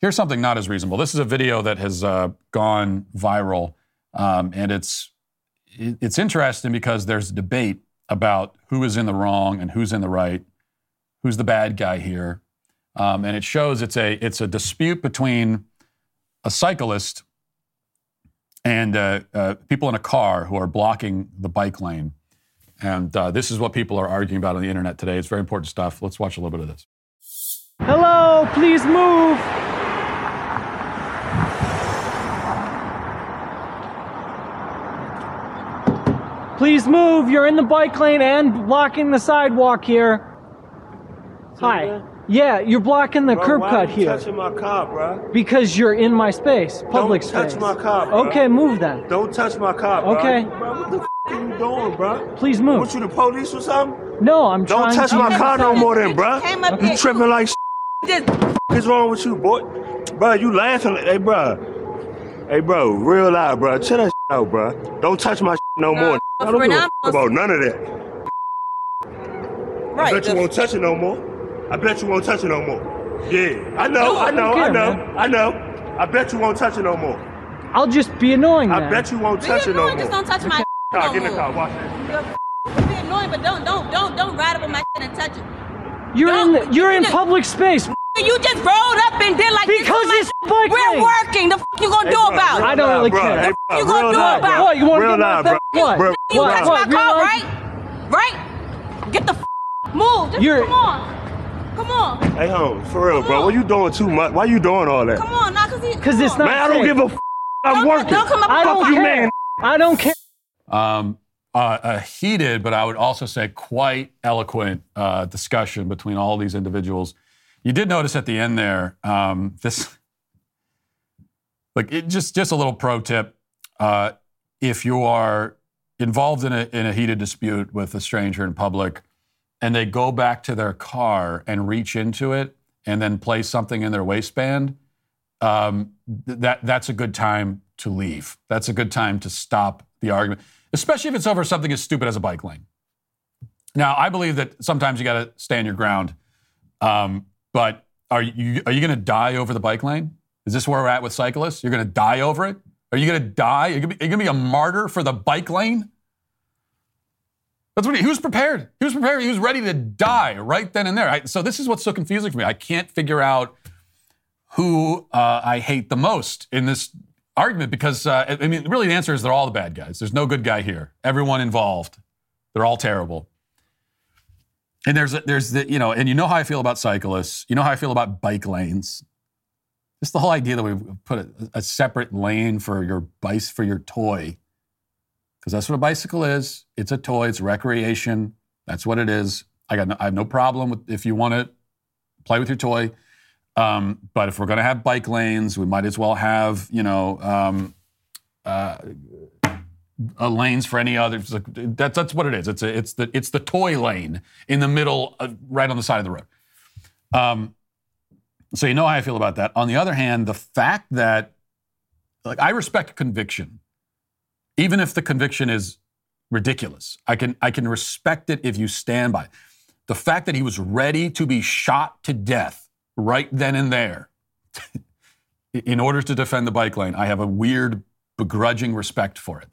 Here's something not as reasonable. This is a video that has uh, gone viral, um, and it's it's interesting because there's a debate about who is in the wrong and who's in the right, who's the bad guy here, um, and it shows it's a it's a dispute between a cyclist and uh, uh, people in a car who are blocking the bike lane. And uh, this is what people are arguing about on the internet today. It's very important stuff. Let's watch a little bit of this. Hello, please move. Please move. You're in the bike lane and blocking the sidewalk here. Hi. That? Yeah, you're blocking the bro, curb why cut are you here. Touching my car, bro? Because you're in my space, public Don't space. Don't touch my car, bro. Okay, move then. Don't touch my car, bro. Okay. Bro, what the f- are you doing, bro? Please move. What, you the police or something? No, I'm Don't trying to... Don't touch my okay, car no more then, bro. Okay. You tripping like s***. What's wrong with you, boy? Bro, you laughing like... Hey, bro. Hey, bro, real loud, bro. Chill that s*** out, bro. Don't touch my s*** no, no more. I don't give a f- about none of that. Right. I bet you won't touch it no more. I bet you won't touch it no more. Yeah, I know, no, I know, care, I know, man. I know. I bet you won't touch it no more. I'll just be annoying then. I bet you won't touch be it annoying, no more. Just don't touch okay. my no car. Get in the car, watch it. Be annoying, but don't, don't, don't, don't ride up on my shit and touch it. You're don't, in, the, you're in the, public space. You just rolled up and did like because this. Because we're working. The f you gonna do about it? I don't really care. What you gonna do about it? What you wanna do about it? What? You touch my car, right? Right? Get the f move. Just come on. Come on. Hey, home, for real, Come bro. On. What you doing too much? Why you doing all that? Come on, now, cause, he, Cause it's not. Man, I don't give a f. I'm don't, working. Don't come up I don't care. You, man. I don't care. Um, uh, uh, heated, but I would also say quite eloquent uh, discussion between all these individuals. You did notice at the end there, um, this, like, it just just a little pro tip. Uh, if you are involved in a in a heated dispute with a stranger in public, and they go back to their car and reach into it and then place something in their waistband, um, th- that that's a good time to leave. That's a good time to stop the argument, especially if it's over something as stupid as a bike lane. Now, I believe that sometimes you got to stand your ground, um, but are you are you going to die over the bike lane? Is this where we're at with cyclists? You're going to die over it? Are you going to die? Are you going to be a martyr for the bike lane? That's what he, he was prepared. He was prepared. He was ready to die right then and there. I, so this is what's so confusing for me. I can't figure out who uh, I hate the most in this argument because, uh, I mean, really the answer is they're all the bad guys. There's no good guy here. Everyone involved. They're all terrible. And there's, there's the, you know, and you know how I feel about cyclists. You know how I feel about bike lanes. Just the whole idea that we put a, a separate lane for your bike, for your toy. Because that's what a bicycle is. It's a toy. It's recreation. That's what it is. I got. No, I have no problem with if you want to play with your toy. Um, but if we're going to have bike lanes, we might as well have you know um, uh, uh, lanes for any other. Like, that's that's what it is. It's a, it's the it's the toy lane in the middle, uh, right on the side of the road. Um, so you know how I feel about that. On the other hand, the fact that like I respect conviction. Even if the conviction is ridiculous, I can I can respect it if you stand by it. The fact that he was ready to be shot to death right then and there in order to defend the bike lane, I have a weird, begrudging respect for it.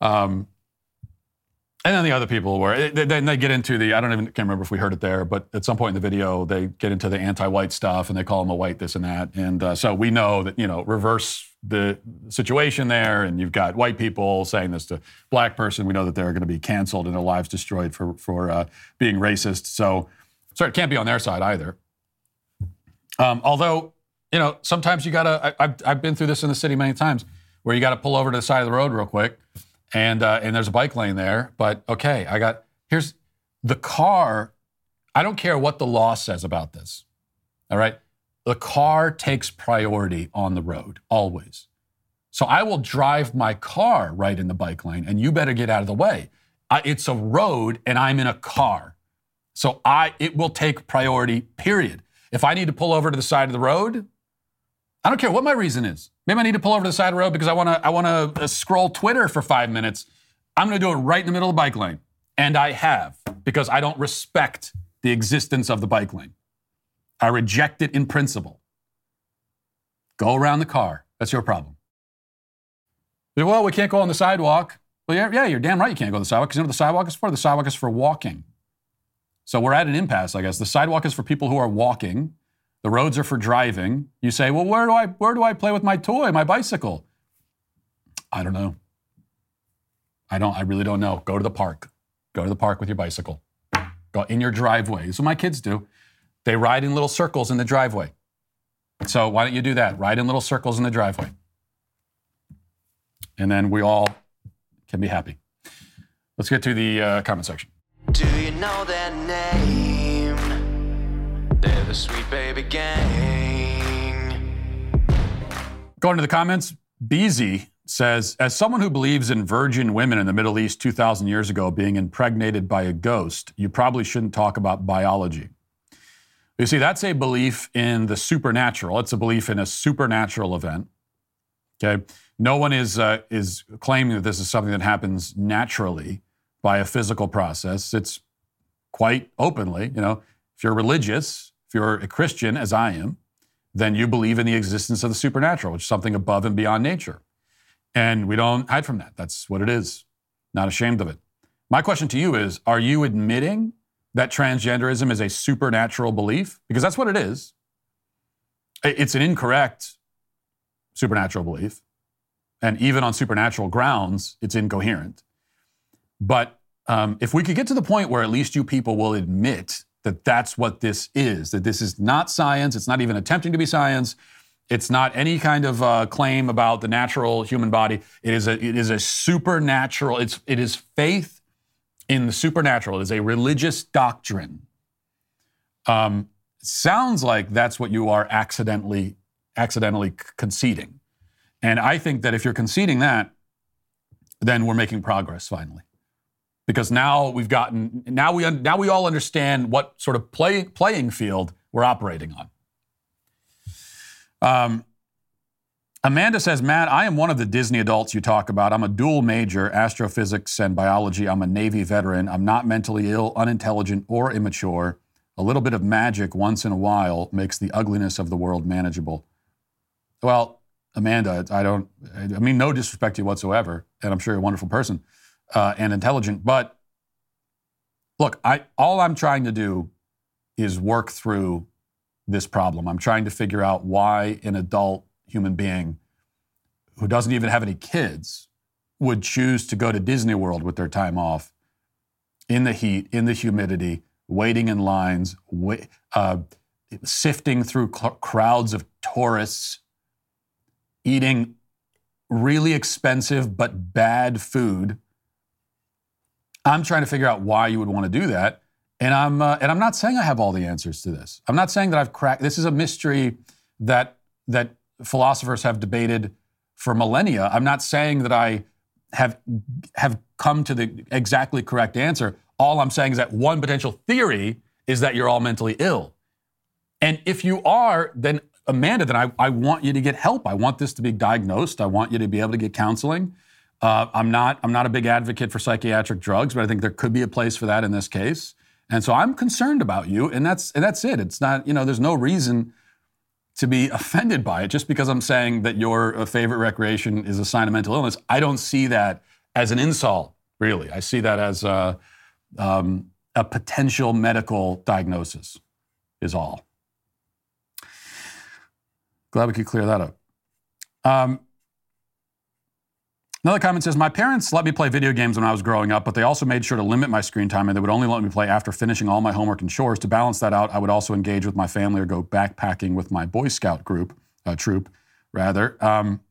Um, and then the other people were, then they get into the, I don't even, can't remember if we heard it there, but at some point in the video, they get into the anti-white stuff and they call him a white this and that. And uh, so we know that, you know, reverse the situation there, and you've got white people saying this to black person. We know that they're going to be canceled and their lives destroyed for for uh, being racist. So, so it can't be on their side either. Um, although, you know, sometimes you got to. I've I've been through this in the city many times, where you got to pull over to the side of the road real quick, and uh, and there's a bike lane there. But okay, I got here's the car. I don't care what the law says about this. All right. The car takes priority on the road, always. So I will drive my car right in the bike lane, and you better get out of the way. I, it's a road, and I'm in a car. So I it will take priority, period. If I need to pull over to the side of the road, I don't care what my reason is. Maybe I need to pull over to the side of the road because I want to I want to scroll Twitter for five minutes. I'm going to do it right in the middle of the bike lane, and I have, because I don't respect the existence of the bike lane. I reject it in principle. Go around the car. That's your problem. Well, we can't go on the sidewalk. Well, yeah, yeah, you're damn right you can't go on the sidewalk, because you know what the sidewalk is for? The sidewalk is for walking. So we're at an impasse, I guess. The sidewalk is for people who are walking. The roads are for driving. You say, well, where do I where do I play with my toy, my bicycle? I don't know. I don't. I really don't know. Go to the park. Go to the park with your bicycle. Go in your driveway. That's what my kids do. They ride in little circles in the driveway. So why don't you do that? Ride in little circles in the driveway. And then we all can be happy. Let's get to the uh, comment section. Do you know their name? They're the Sweet Baby Gang. Going to the comments, Beezy says, as someone who believes in virgin women in the Middle East two thousand years ago being impregnated by a ghost, you probably shouldn't talk about biology. You see, that's a belief in the supernatural. It's a belief in a supernatural event. Okay, no one is uh, is claiming that this is something that happens naturally by a physical process. It's quite openly, you know, if you're religious, if you're a Christian, as I am, then you believe in the existence of the supernatural, which is something above and beyond nature. And we don't hide from that. That's what it is. Not ashamed of it. My question to you is, are you admitting that transgenderism is a supernatural belief? Because that's what it is. It's an incorrect supernatural belief. And even on supernatural grounds, it's incoherent. But um, if we could get to the point where at least you people will admit that that's what this is, that this is not science, it's not even attempting to be science, it's not any kind of uh, claim about the natural human body. It is a, it is a supernatural, it's, it is faith in the supernatural. It is a religious doctrine. Um, sounds like that's what you are accidentally, accidentally conceding. And I think that if you're conceding that, then we're making progress finally. Because now we've gotten, now we now we all understand what sort of play, playing field we're operating on. Um, Amanda says, Matt, I am one of the Disney adults you talk about. I'm a dual major, astrophysics and biology. I'm a Navy veteran. I'm not mentally ill, unintelligent, or immature. A little bit of magic once in a while makes the ugliness of the world manageable. Well, Amanda, I don't, I mean, no disrespect to you whatsoever, and I'm sure you're a wonderful person uh, and intelligent, but Look, I all I'm trying to do is work through this problem. I'm trying to figure out why an adult human being who doesn't even have any kids would choose to go to Disney World with their time off in the heat, in the humidity, waiting in lines, uh, sifting through cl- crowds of tourists, eating really expensive but bad food. I'm trying to figure out why you would want to do that. And I'm uh, and I'm not saying I have all the answers to this. I'm not saying that I've cracked. This is a mystery that that philosophers have debated for millennia. I'm not saying that I have have come to the exactly correct answer. All I'm saying is that one potential theory is that you're all mentally ill. And if you are, then Amanda, then I, I want you to get help. I want this to be diagnosed. I want you to be able to get counseling. Uh, I'm not I'm not a big advocate for psychiatric drugs, but I think there could be a place for that in this case. And so I'm concerned about you, and that's and that's it. It's not, you know, there's no reason to be offended by it. Just because I'm saying that your favorite recreation is a sign of mental illness, I don't see that as an insult, really. I see that as a, um, a potential medical diagnosis is all. Glad we could clear that up. Um, Another comment says, my parents let me play video games when I was growing up, but they also made sure to limit my screen time, and they would only let me play after finishing all my homework and chores. To balance that out, I would also engage with my family or go backpacking with my Boy Scout group, uh, troop, rather. Um,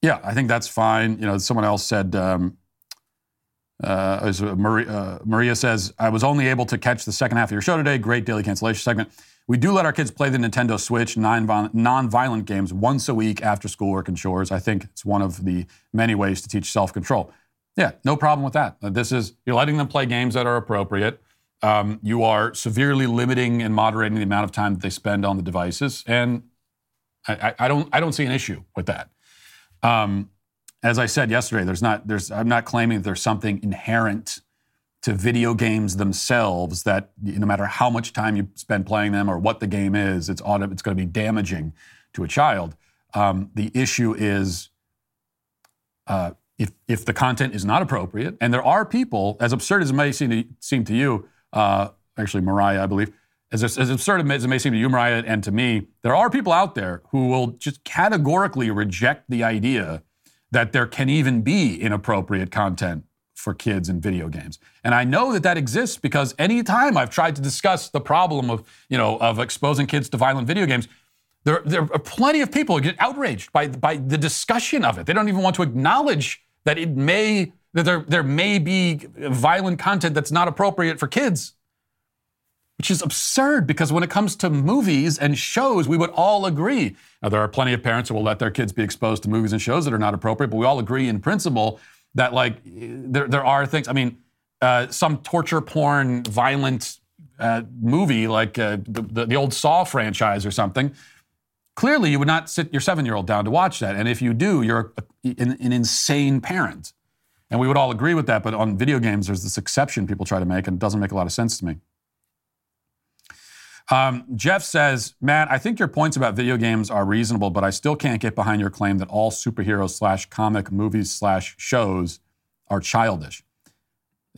yeah, I think that's fine. You know, someone else said, um, uh, Maria, uh, Maria says, I was only able to catch the second half of your show today. Great daily cancellation segment. We do let our kids play the Nintendo Switch non-violent, non-violent games once a week after schoolwork and chores. I think it's one of the many ways to teach self-control. Yeah, no problem with that. This is, you're letting them play games that are appropriate. Um, you are severely limiting and moderating the amount of time that they spend on the devices, and I, I don't, I don't see an issue with that. Um, as I said yesterday, there's not, there's, I'm not claiming that there's something inherent to video games themselves that no matter how much time you spend playing them or what the game is, it's auto, it's going to be damaging to a child. Um, the issue is uh, if if the content is not appropriate, and there are people, as absurd as it may seem to, seem to you, uh, actually Mariah, I believe, as as absurd as it may seem to you, Mariah, and to me, there are people out there who will just categorically reject the idea that there can even be inappropriate content for kids in video games. And I know that that exists because any time I've tried to discuss the problem of, you know, of exposing kids to violent video games, there, there are plenty of people who get outraged by, by the discussion of it. They don't even want to acknowledge that it may, that there, there may be violent content that's not appropriate for kids, which is absurd because when it comes to movies and shows, we would all agree. Now, there are plenty of parents who will let their kids be exposed to movies and shows that are not appropriate, but we all agree in principle that, like, there there are things. I mean, uh, some torture porn, violent uh, movie, like uh, the, the the old Saw franchise or something, clearly you would not sit your seven-year-old down to watch that. And if you do, you're a, an, an insane parent. And we would all agree with that, but on video games, there's this exception people try to make, and it doesn't make a lot of sense to me. Um, Jeff says, Matt, I think your points about video games are reasonable, but I still can't get behind your claim that all superhero slash comic movies slash shows are childish.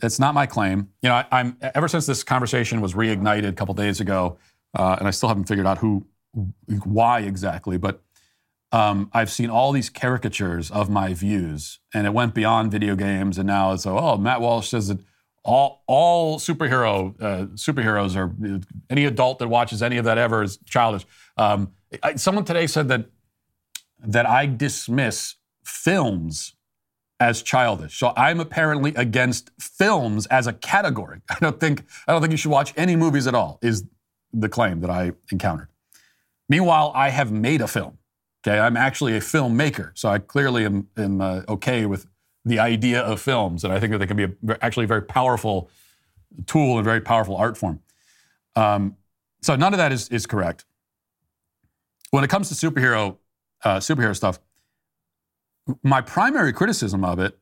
It's not my claim. You know, I, I'm ever since this conversation was reignited a couple days ago, uh, and I still haven't figured out who, why exactly, but um, I've seen all these caricatures of my views, and it went beyond video games, and now it's, oh, Matt Walsh says that All all superhero uh, superheroes or uh, any adult that watches any of that ever is childish. Um, I, someone today said that that I dismiss films as childish. So I'm apparently against films as a category. I don't think I don't think you should watch any movies at all, is the claim that I encountered. Meanwhile, I have made a film. Okay, I'm actually a filmmaker, so I clearly am, am uh, okay with the idea of films, and I think that they can be a, actually a very powerful tool and very powerful art form. Um, so none of that is, is correct. When it comes to superhero uh, superhero stuff, my primary criticism of it,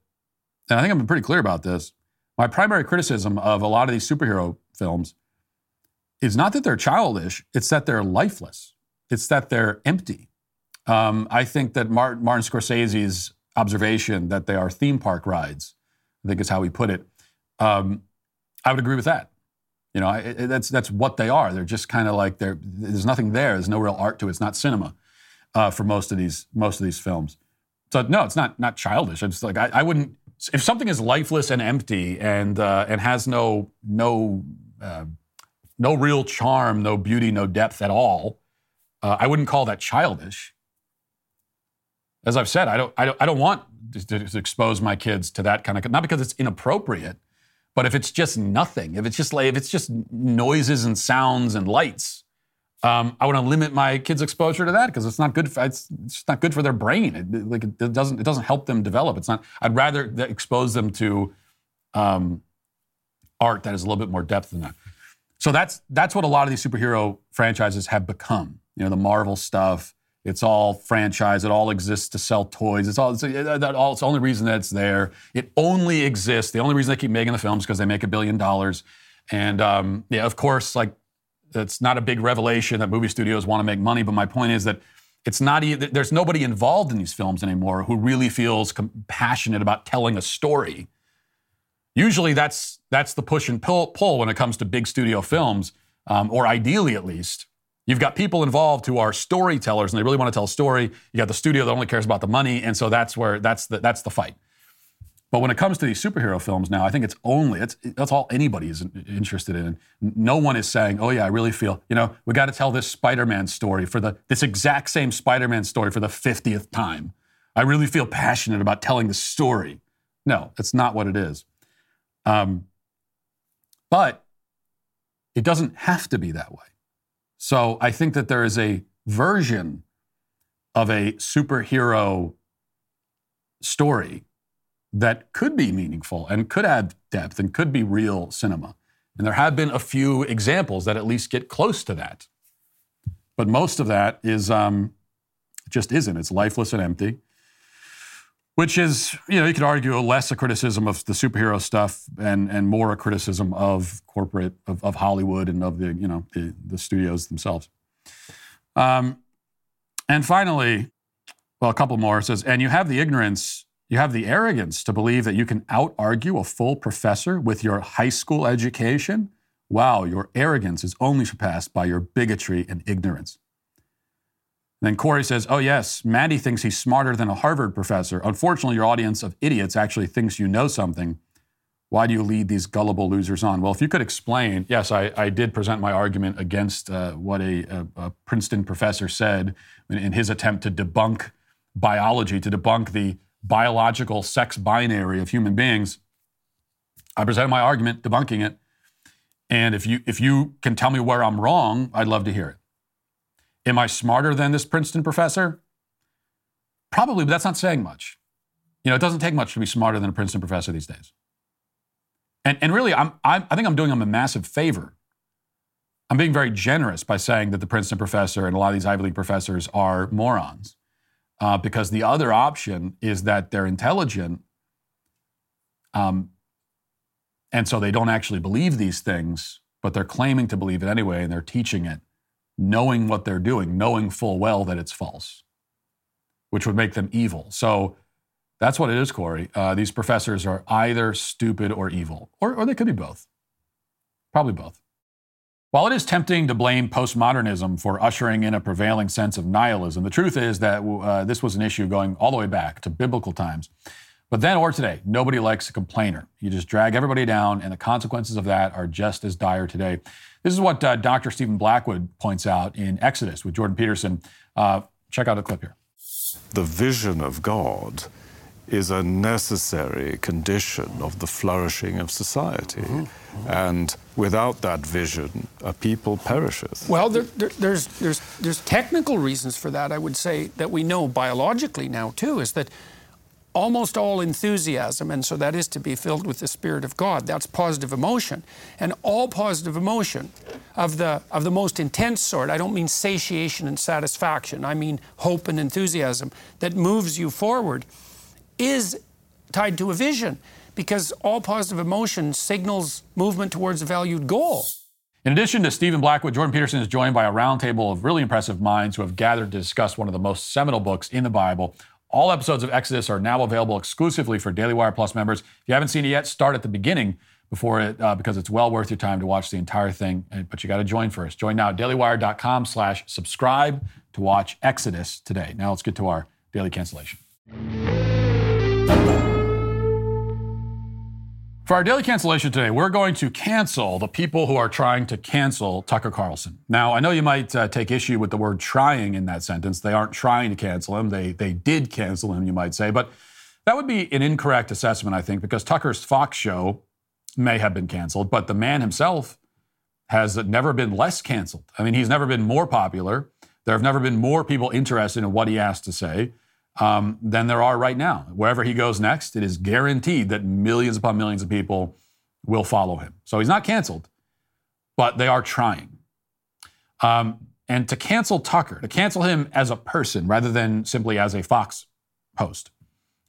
and I think I've been pretty clear about this, my primary criticism of a lot of these superhero films is not that they're childish, it's that they're lifeless. It's that they're empty. Um, I think that Martin, Martin Scorsese's observation that they are theme park rides, I think is how he put it, um, I would agree with that. You know, I, it, that's that's what they are. They're just kind of like they're there's nothing there. There's no real art to it. It's not cinema uh, for most of these most of these films. So no, it's not not childish. It's like I, I wouldn't. If something is lifeless and empty and uh, and has no no uh, no real charm, no beauty, no depth at all, uh, I wouldn't call that childish. As I've said, I don't I don't I don't want to, to expose my kids to that kind of not because it's inappropriate. But if it's just nothing, if it's just like, if it's just noises and sounds and lights, um, I want to limit my kids' exposure to that because it's not good. For, it's, it's not good for their brain. It, like it, it doesn't it doesn't help them develop. It's not. I'd rather expose them to um, art that has a little bit more depth than that. So that's that's what a lot of these superhero franchises have become. You know, the Marvel stuff. It's all franchise. It all exists to sell toys. It's all. It's, that all, it's the only reason that it's there. It only exists. The only reason they keep making the films is because they make a billion dollars. And um, yeah, of course, like it's not a big revelation that movie studios want to make money. But my point is that it's not. Even, there's nobody involved in these films anymore who really feels compassionate about telling a story. Usually, that's that's the push and pull, pull when it comes to big studio films, um, or ideally at least. You've got people involved who are storytellers and they really want to tell a story. You got the studio that only cares about the money, and so that's where that's the that's the fight. But when it comes to these superhero films now, I think it's only it's that's all anybody is interested in. No one is saying, "Oh yeah, I really feel, you know, we got to tell this Spider-Man story for the this exact same Spider-Man story for the fiftieth time. I really feel passionate about telling the story." No, that's not what it is. Um, but it doesn't have to be that way. So I think that there is a version of a superhero story that could be meaningful and could add depth and could be real cinema. And there have been a few examples that at least get close to that. But most of that is um, just isn't. It's lifeless and empty, which is, you know, you could argue less a criticism of the superhero stuff and, and more a criticism of corporate, of, of Hollywood and of the, you know, the, the studios themselves. Um, and finally, well, a couple more. It says, and you have the ignorance, you have the arrogance to believe that you can out-argue a full professor with your high school education. Wow, your arrogance is only surpassed by your bigotry and ignorance. Then Corey says, oh yes, Maddie thinks he's smarter than a Harvard professor. Unfortunately, your audience of idiots actually thinks you know something. Why do you lead these gullible losers on? Well, if you could explain, yes, I, I did present my argument against uh, what a, a, a Princeton professor said in, in his attempt to debunk biology, to debunk the biological sex binary of human beings. I presented my argument debunking it. And if you if you can tell me where I'm wrong, I'd love to hear it. Am I smarter than this Princeton professor? Probably, but that's not saying much. You know, it doesn't take much to be smarter than a Princeton professor these days. And and really, I'm, I'm I think I'm doing him a massive favor. I'm being very generous by saying that the Princeton professor and a lot of these Ivy League professors are morons, uh, because the other option is that they're intelligent, um, and so they don't actually believe these things, but they're claiming to believe it anyway, and they're teaching it. Knowing what they're doing, knowing full well that it's false, which would make them evil. So that's what it is, Corey. Uh, these professors are either stupid or evil, or, or they could be both. Probably both. While it is tempting to blame postmodernism for ushering in a prevailing sense of nihilism, the truth is that uh, this was an issue going all the way back to biblical times. But then or today, nobody likes a complainer. You just drag everybody down, and the consequences of that are just as dire today. This is what uh, Doctor Stephen Blackwood points out in Exodus with Jordan Peterson. Uh, check out a clip here. The vision of God is a necessary condition of the flourishing of society. Mm-hmm. Mm-hmm. And without that vision, a people perisheth. Well, there, there, there's, there's, there's technical reasons for that, I would say, that we know biologically now, too, is that almost all enthusiasm, and so that is to be filled with the Spirit of God. That's positive emotion. And all positive emotion of the of the most intense sort, I don't mean satiation and satisfaction, I mean hope and enthusiasm that moves you forward, is tied to a vision, because all positive emotion signals movement towards a valued goal. In addition to Stephen Blackwood, Jordan Peterson is joined by a roundtable of really impressive minds who have gathered to discuss one of the most seminal books in the Bible. All episodes of Exodus are now available exclusively for Daily Wire Plus members. If you haven't seen it yet, start at the beginning. before it uh, because it's well worth your time to watch the entire thing. But you got to join first. Join now at dailywire.com slash subscribe to watch Exodus today. Now let's get to our daily cancellation. For our daily cancellation today, we're going to cancel the people who are trying to cancel Tucker Carlson. Now, I know you might uh, take issue with the word trying in that sentence. They aren't trying to cancel him. They, they did cancel him, you might say. But that would be an incorrect assessment, I think, because Tucker's Fox show may have been canceled, but the man himself has never been less canceled. I mean, he's never been more popular. There have never been more people interested in what he has to say. Um, than there are right now. Wherever he goes next, it is guaranteed that millions upon millions of people will follow him. So he's not canceled, but they are trying. Um, and to cancel Tucker, to cancel him as a person rather than simply as a Fox host,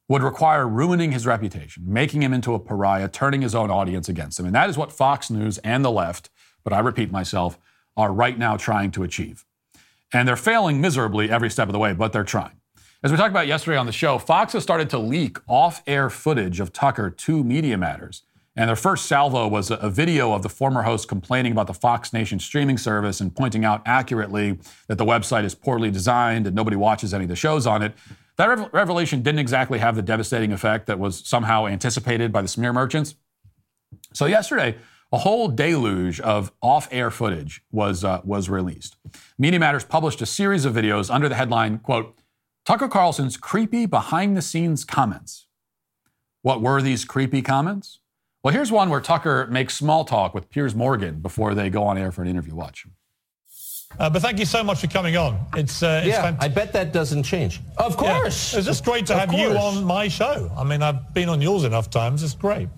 would require ruining his reputation, making him into a pariah, turning his own audience against him. And that is what Fox News and the left, but I repeat myself, are right now trying to achieve. And they're failing miserably every step of the way, but they're trying. As we talked about yesterday on the show, Fox has started to leak off-air footage of Tucker to Media Matters. And their first salvo was a video of the former host complaining about the Fox Nation streaming service and pointing out accurately that the website is poorly designed and nobody watches any of the shows on it. That rev- revelation didn't exactly have the devastating effect that was somehow anticipated by the smear merchants. So yesterday, a whole deluge of off-air footage was, uh, was released. Media Matters published a series of videos under the headline, quote, Tucker Carlson's creepy behind-the-scenes comments. What were these creepy comments? Well, here's one where Tucker makes small talk with Piers Morgan before they go on air for an interview. Watch. Uh, but thank you so much for coming on. It's, uh, it's yeah, fant- I bet that doesn't change. Of course. Yeah. It's just great to have you on my show. I mean, I've been on yours enough times. It's great.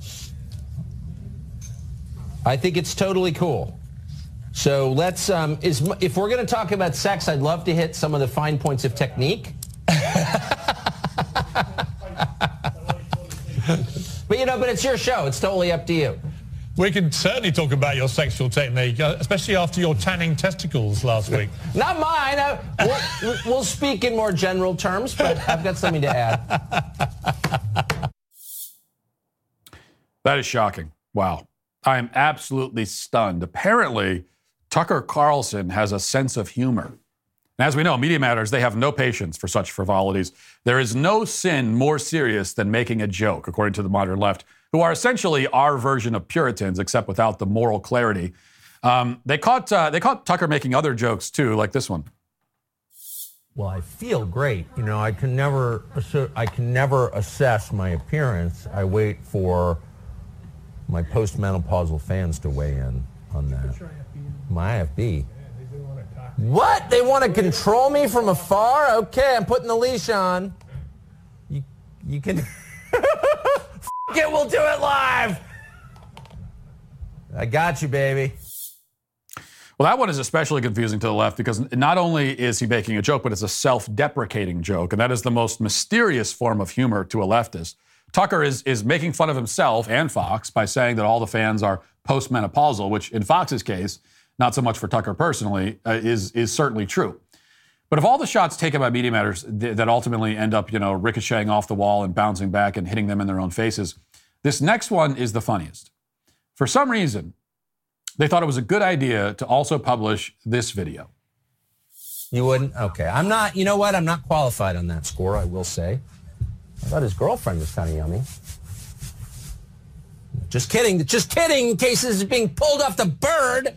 I think it's totally cool. So let's, um, is, if we're going to talk about sex, I'd love to hit some of the fine points of technique. But you know, but it's your show. It's totally up to you. We can certainly talk about your sexual technique, especially after your tanning testicles last week. Not mine. I, we'll, we'll speak in more general terms, but I've got something to add. That is shocking. Wow. I am absolutely stunned. Apparently, Tucker Carlson has a sense of humor. And as we know, Media Matters, they have no patience for such frivolities. There is no sin more serious than making a joke, according to the modern left, who are essentially our version of Puritans, except without the moral clarity. Um, they caught uh, they caught Tucker making other jokes, too, like this one. Well, I feel great. You know, I can never I can never assess my appearance. I wait for my postmenopausal fans to weigh in on that. My I F B. What? They want to control me from afar? Okay, I'm putting the leash on. You you can... F*** it, we'll do it live! I got you, baby. Well, that one is especially confusing to the left because not only is he making a joke, but it's a self-deprecating joke, and that is the most mysterious form of humor to a leftist. Tucker is, is making fun of himself and Fox by saying that all the fans are postmenopausal, which in Fox's case... not so much for Tucker personally, uh, is is certainly true. But of all the shots taken by Media Matters th- that ultimately end up, you know, ricocheting off the wall and bouncing back and hitting them in their own faces, this next one is the funniest. For some reason, they thought it was a good idea to also publish this video. You wouldn't? Okay. I'm not, you know what? I'm not qualified on that score, I will say. I thought his girlfriend was kind of yummy. Just kidding. Just kidding. In case this is being pulled off the bird.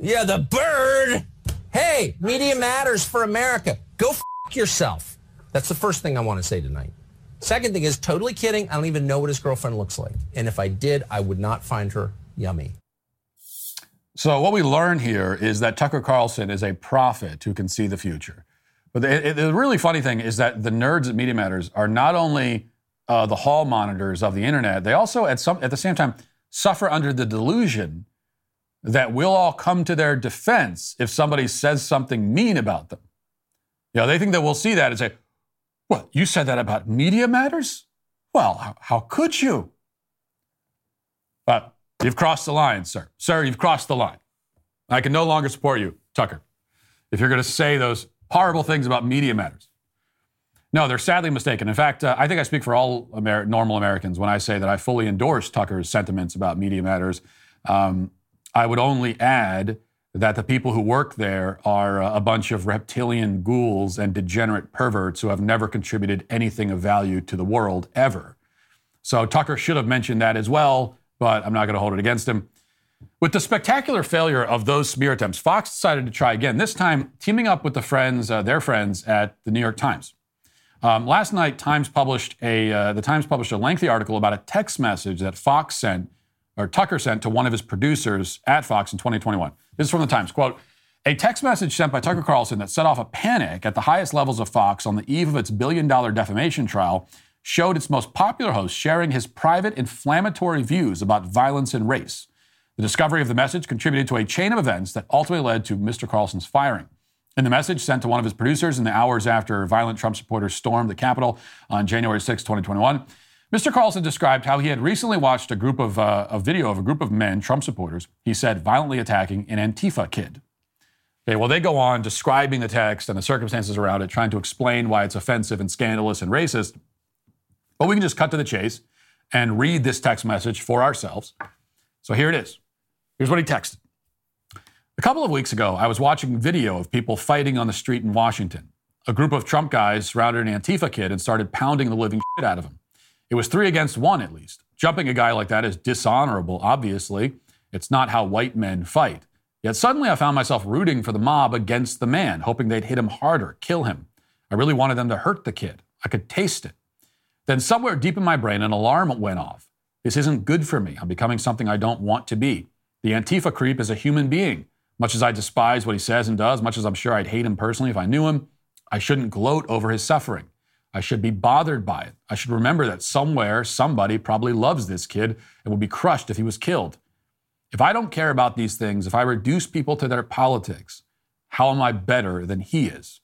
Yeah, the bird. Hey, Media Matters for America. Go f*** yourself. That's the first thing I want to say tonight. Second thing is, totally kidding. I don't even know what his girlfriend looks like. And if I did, I would not find her yummy. So what we learn here is that Tucker Carlson is a prophet who can see the future. But the, it, the really funny thing is that the nerds at Media Matters are not only uh, the hall monitors of the internet, they also, at some, at the same time, suffer under the delusion that we'll all come to their defense if somebody says something mean about them. You know, they think that we'll see that and say, what, you said that about Media Matters? Well, how, how could you? But you've crossed the line, sir. Sir, you've crossed the line. I can no longer support you, Tucker, if you're going to say those horrible things about Media Matters. No, they're sadly mistaken. In fact, uh, I think I speak for all Amer- normal Americans when I say that I fully endorse Tucker's sentiments about Media Matters. Um, I would only add that the people who work there are uh, a bunch of reptilian ghouls and degenerate perverts who have never contributed anything of value to the world ever. So Tucker should have mentioned that as well, but I'm not going to hold it against him. With the spectacular failure of those smear attempts, Fox decided to try again, this time teaming up with the friends, uh, their friends at the New York Times. Um, last night, Times published a uh, the Times published a lengthy article about a text message that Fox sent, or Tucker sent, to one of his producers at Fox in twenty twenty-one. This is from the Times. Quote, a text message sent by Tucker Carlson that set off a panic at the highest levels of Fox on the eve of its billion-dollar defamation trial showed its most popular host sharing his private inflammatory views about violence and race. The discovery of the message contributed to a chain of events that ultimately led to Mister Carlson's firing. In the message sent to one of his producers in the hours after violent Trump supporters stormed the Capitol on January sixth, twenty twenty-one, Mister Carlson described how he had recently watched a group of uh, a video of a group of men, Trump supporters, he said, violently attacking an Antifa kid. Okay, well, they go on describing the text and the circumstances around it, trying to explain why it's offensive and scandalous and racist. But we can just cut to the chase and read this text message for ourselves. So here it is. Here's what he texted. A couple of weeks ago, I was watching video of people fighting on the street in Washington. A group of Trump guys surrounded an Antifa kid and started pounding the living shit out of him. It was three against one, at least. Jumping a guy like that is dishonorable, obviously. It's not how white men fight. Yet suddenly I found myself rooting for the mob against the man, hoping they'd hit him harder, kill him. I really wanted them to hurt the kid. I could taste it. Then somewhere deep in my brain, an alarm went off. This isn't good for me. I'm becoming something I don't want to be. The Antifa creep is a human being. Much as I despise what he says and does, much as I'm sure I'd hate him personally if I knew him, I shouldn't gloat over his suffering. I should be bothered by it. I should remember that somewhere, somebody probably loves this kid and would be crushed if he was killed. If I don't care about these things, if I reduce people to their politics, how am I better than he is?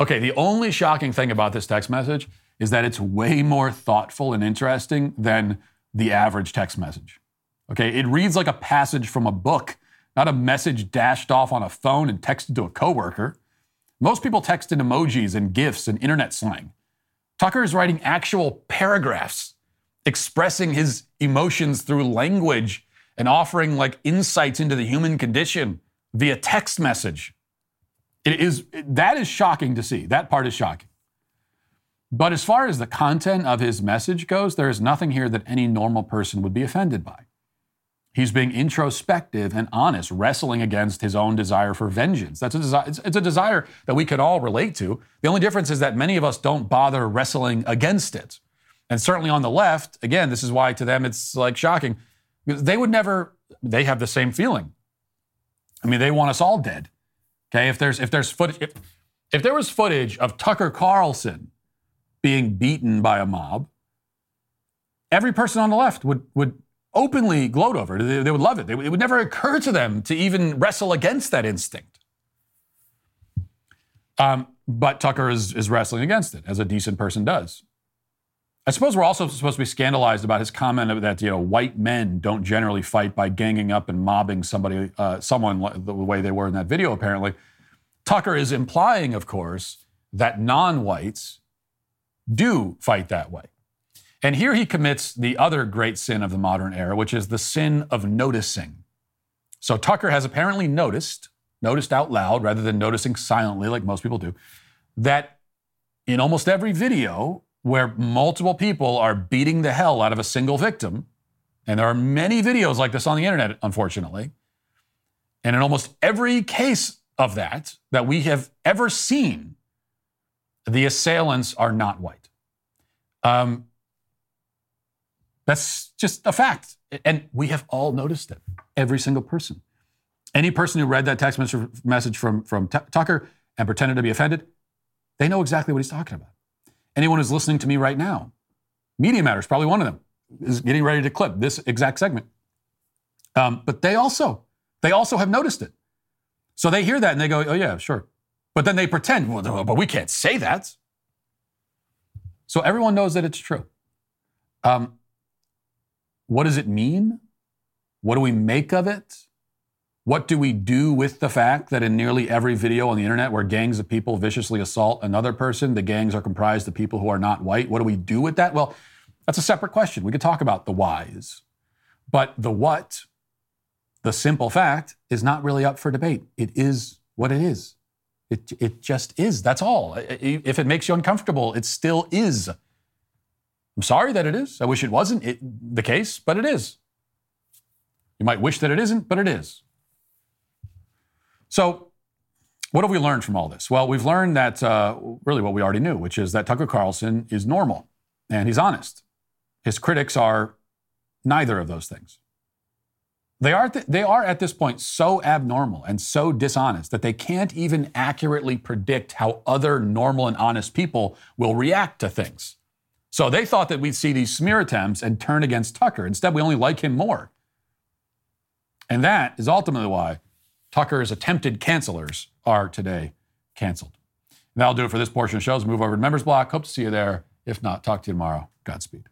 Okay, the only shocking thing about this text message is that it's way more thoughtful and interesting than the average text message. Okay, it reads like a passage from a book, not a message dashed off on a phone and texted to a coworker. Most people text in emojis and GIFs and internet slang. Tucker is writing actual paragraphs, expressing his emotions through language and offering like insights into the human condition via text message. It is, that is shocking to see. That part is shocking. But as far as the content of his message goes, there is nothing here that any normal person would be offended by. He's being introspective and honest, wrestling against his own desire for vengeance. That's a desire, it's, it's a desire that we could all relate to. The only difference is that many of us don't bother wrestling against it. And certainly on the left, again, this is why to them it's like shocking. They would never, they have the same feeling. I mean, they want us all dead. Okay, if there's if there's footage, if, if there was footage of Tucker Carlson being beaten by a mob, every person on the left would would openly gloat over it. They, they would love it. They, it would never occur to them to even wrestle against that instinct. Um, but Tucker is, is wrestling against it, as a decent person does. I suppose we're also supposed to be scandalized about his comment that, you know, white men don't generally fight by ganging up and mobbing somebody, uh, someone the way they were in that video, apparently. Tucker is implying, of course, that non-whites do fight that way. And here he commits the other great sin of the modern era, which is the sin of noticing. So Tucker has apparently noticed, noticed out loud rather than noticing silently like most people do, that in almost every video where multiple people are beating the hell out of a single victim, and there are many videos like this on the internet, unfortunately, and in almost every case of that that we have ever seen, the assailants are not white. Um... That's just a fact. And we have all noticed it, every single person. Any person who read that text message from, from T- Tucker and pretended to be offended, they know exactly what he's talking about. Anyone who's listening to me right now, Media Matters, probably one of them, is getting ready to clip this exact segment. Um, but they also, they also have noticed it. So they hear that and they go, oh yeah, sure. But then they pretend, well, but we can't say that. So everyone knows that it's true. Um, What does it mean? What do we make of it? What do we do with the fact that in nearly every video on the internet where gangs of people viciously assault another person, the gangs are comprised of people who are not white? What do we do with that? Well, that's a separate question. We could talk about the whys. But the what, the simple fact, is not really up for debate. It is what it is. It, it just is. That's all. If it makes you uncomfortable, it still is. I'm sorry that it is. I wish it wasn't it, the case, but it is. You might wish that it isn't, but it is. So what have we learned from all this? Well, we've learned that uh, really what we already knew, which is that Tucker Carlson is normal and he's honest. His critics are neither of those things. They are, th- they are at this point so abnormal and so dishonest that they can't even accurately predict how other normal and honest people will react to things. So they thought that we'd see these smear attempts and turn against Tucker. Instead, we only like him more. And that is ultimately why Tucker's attempted cancelers are today canceled. And that'll do it for this portion of the show. Let's move over to Members Block. Hope to see you there. If not, talk to you tomorrow. Godspeed.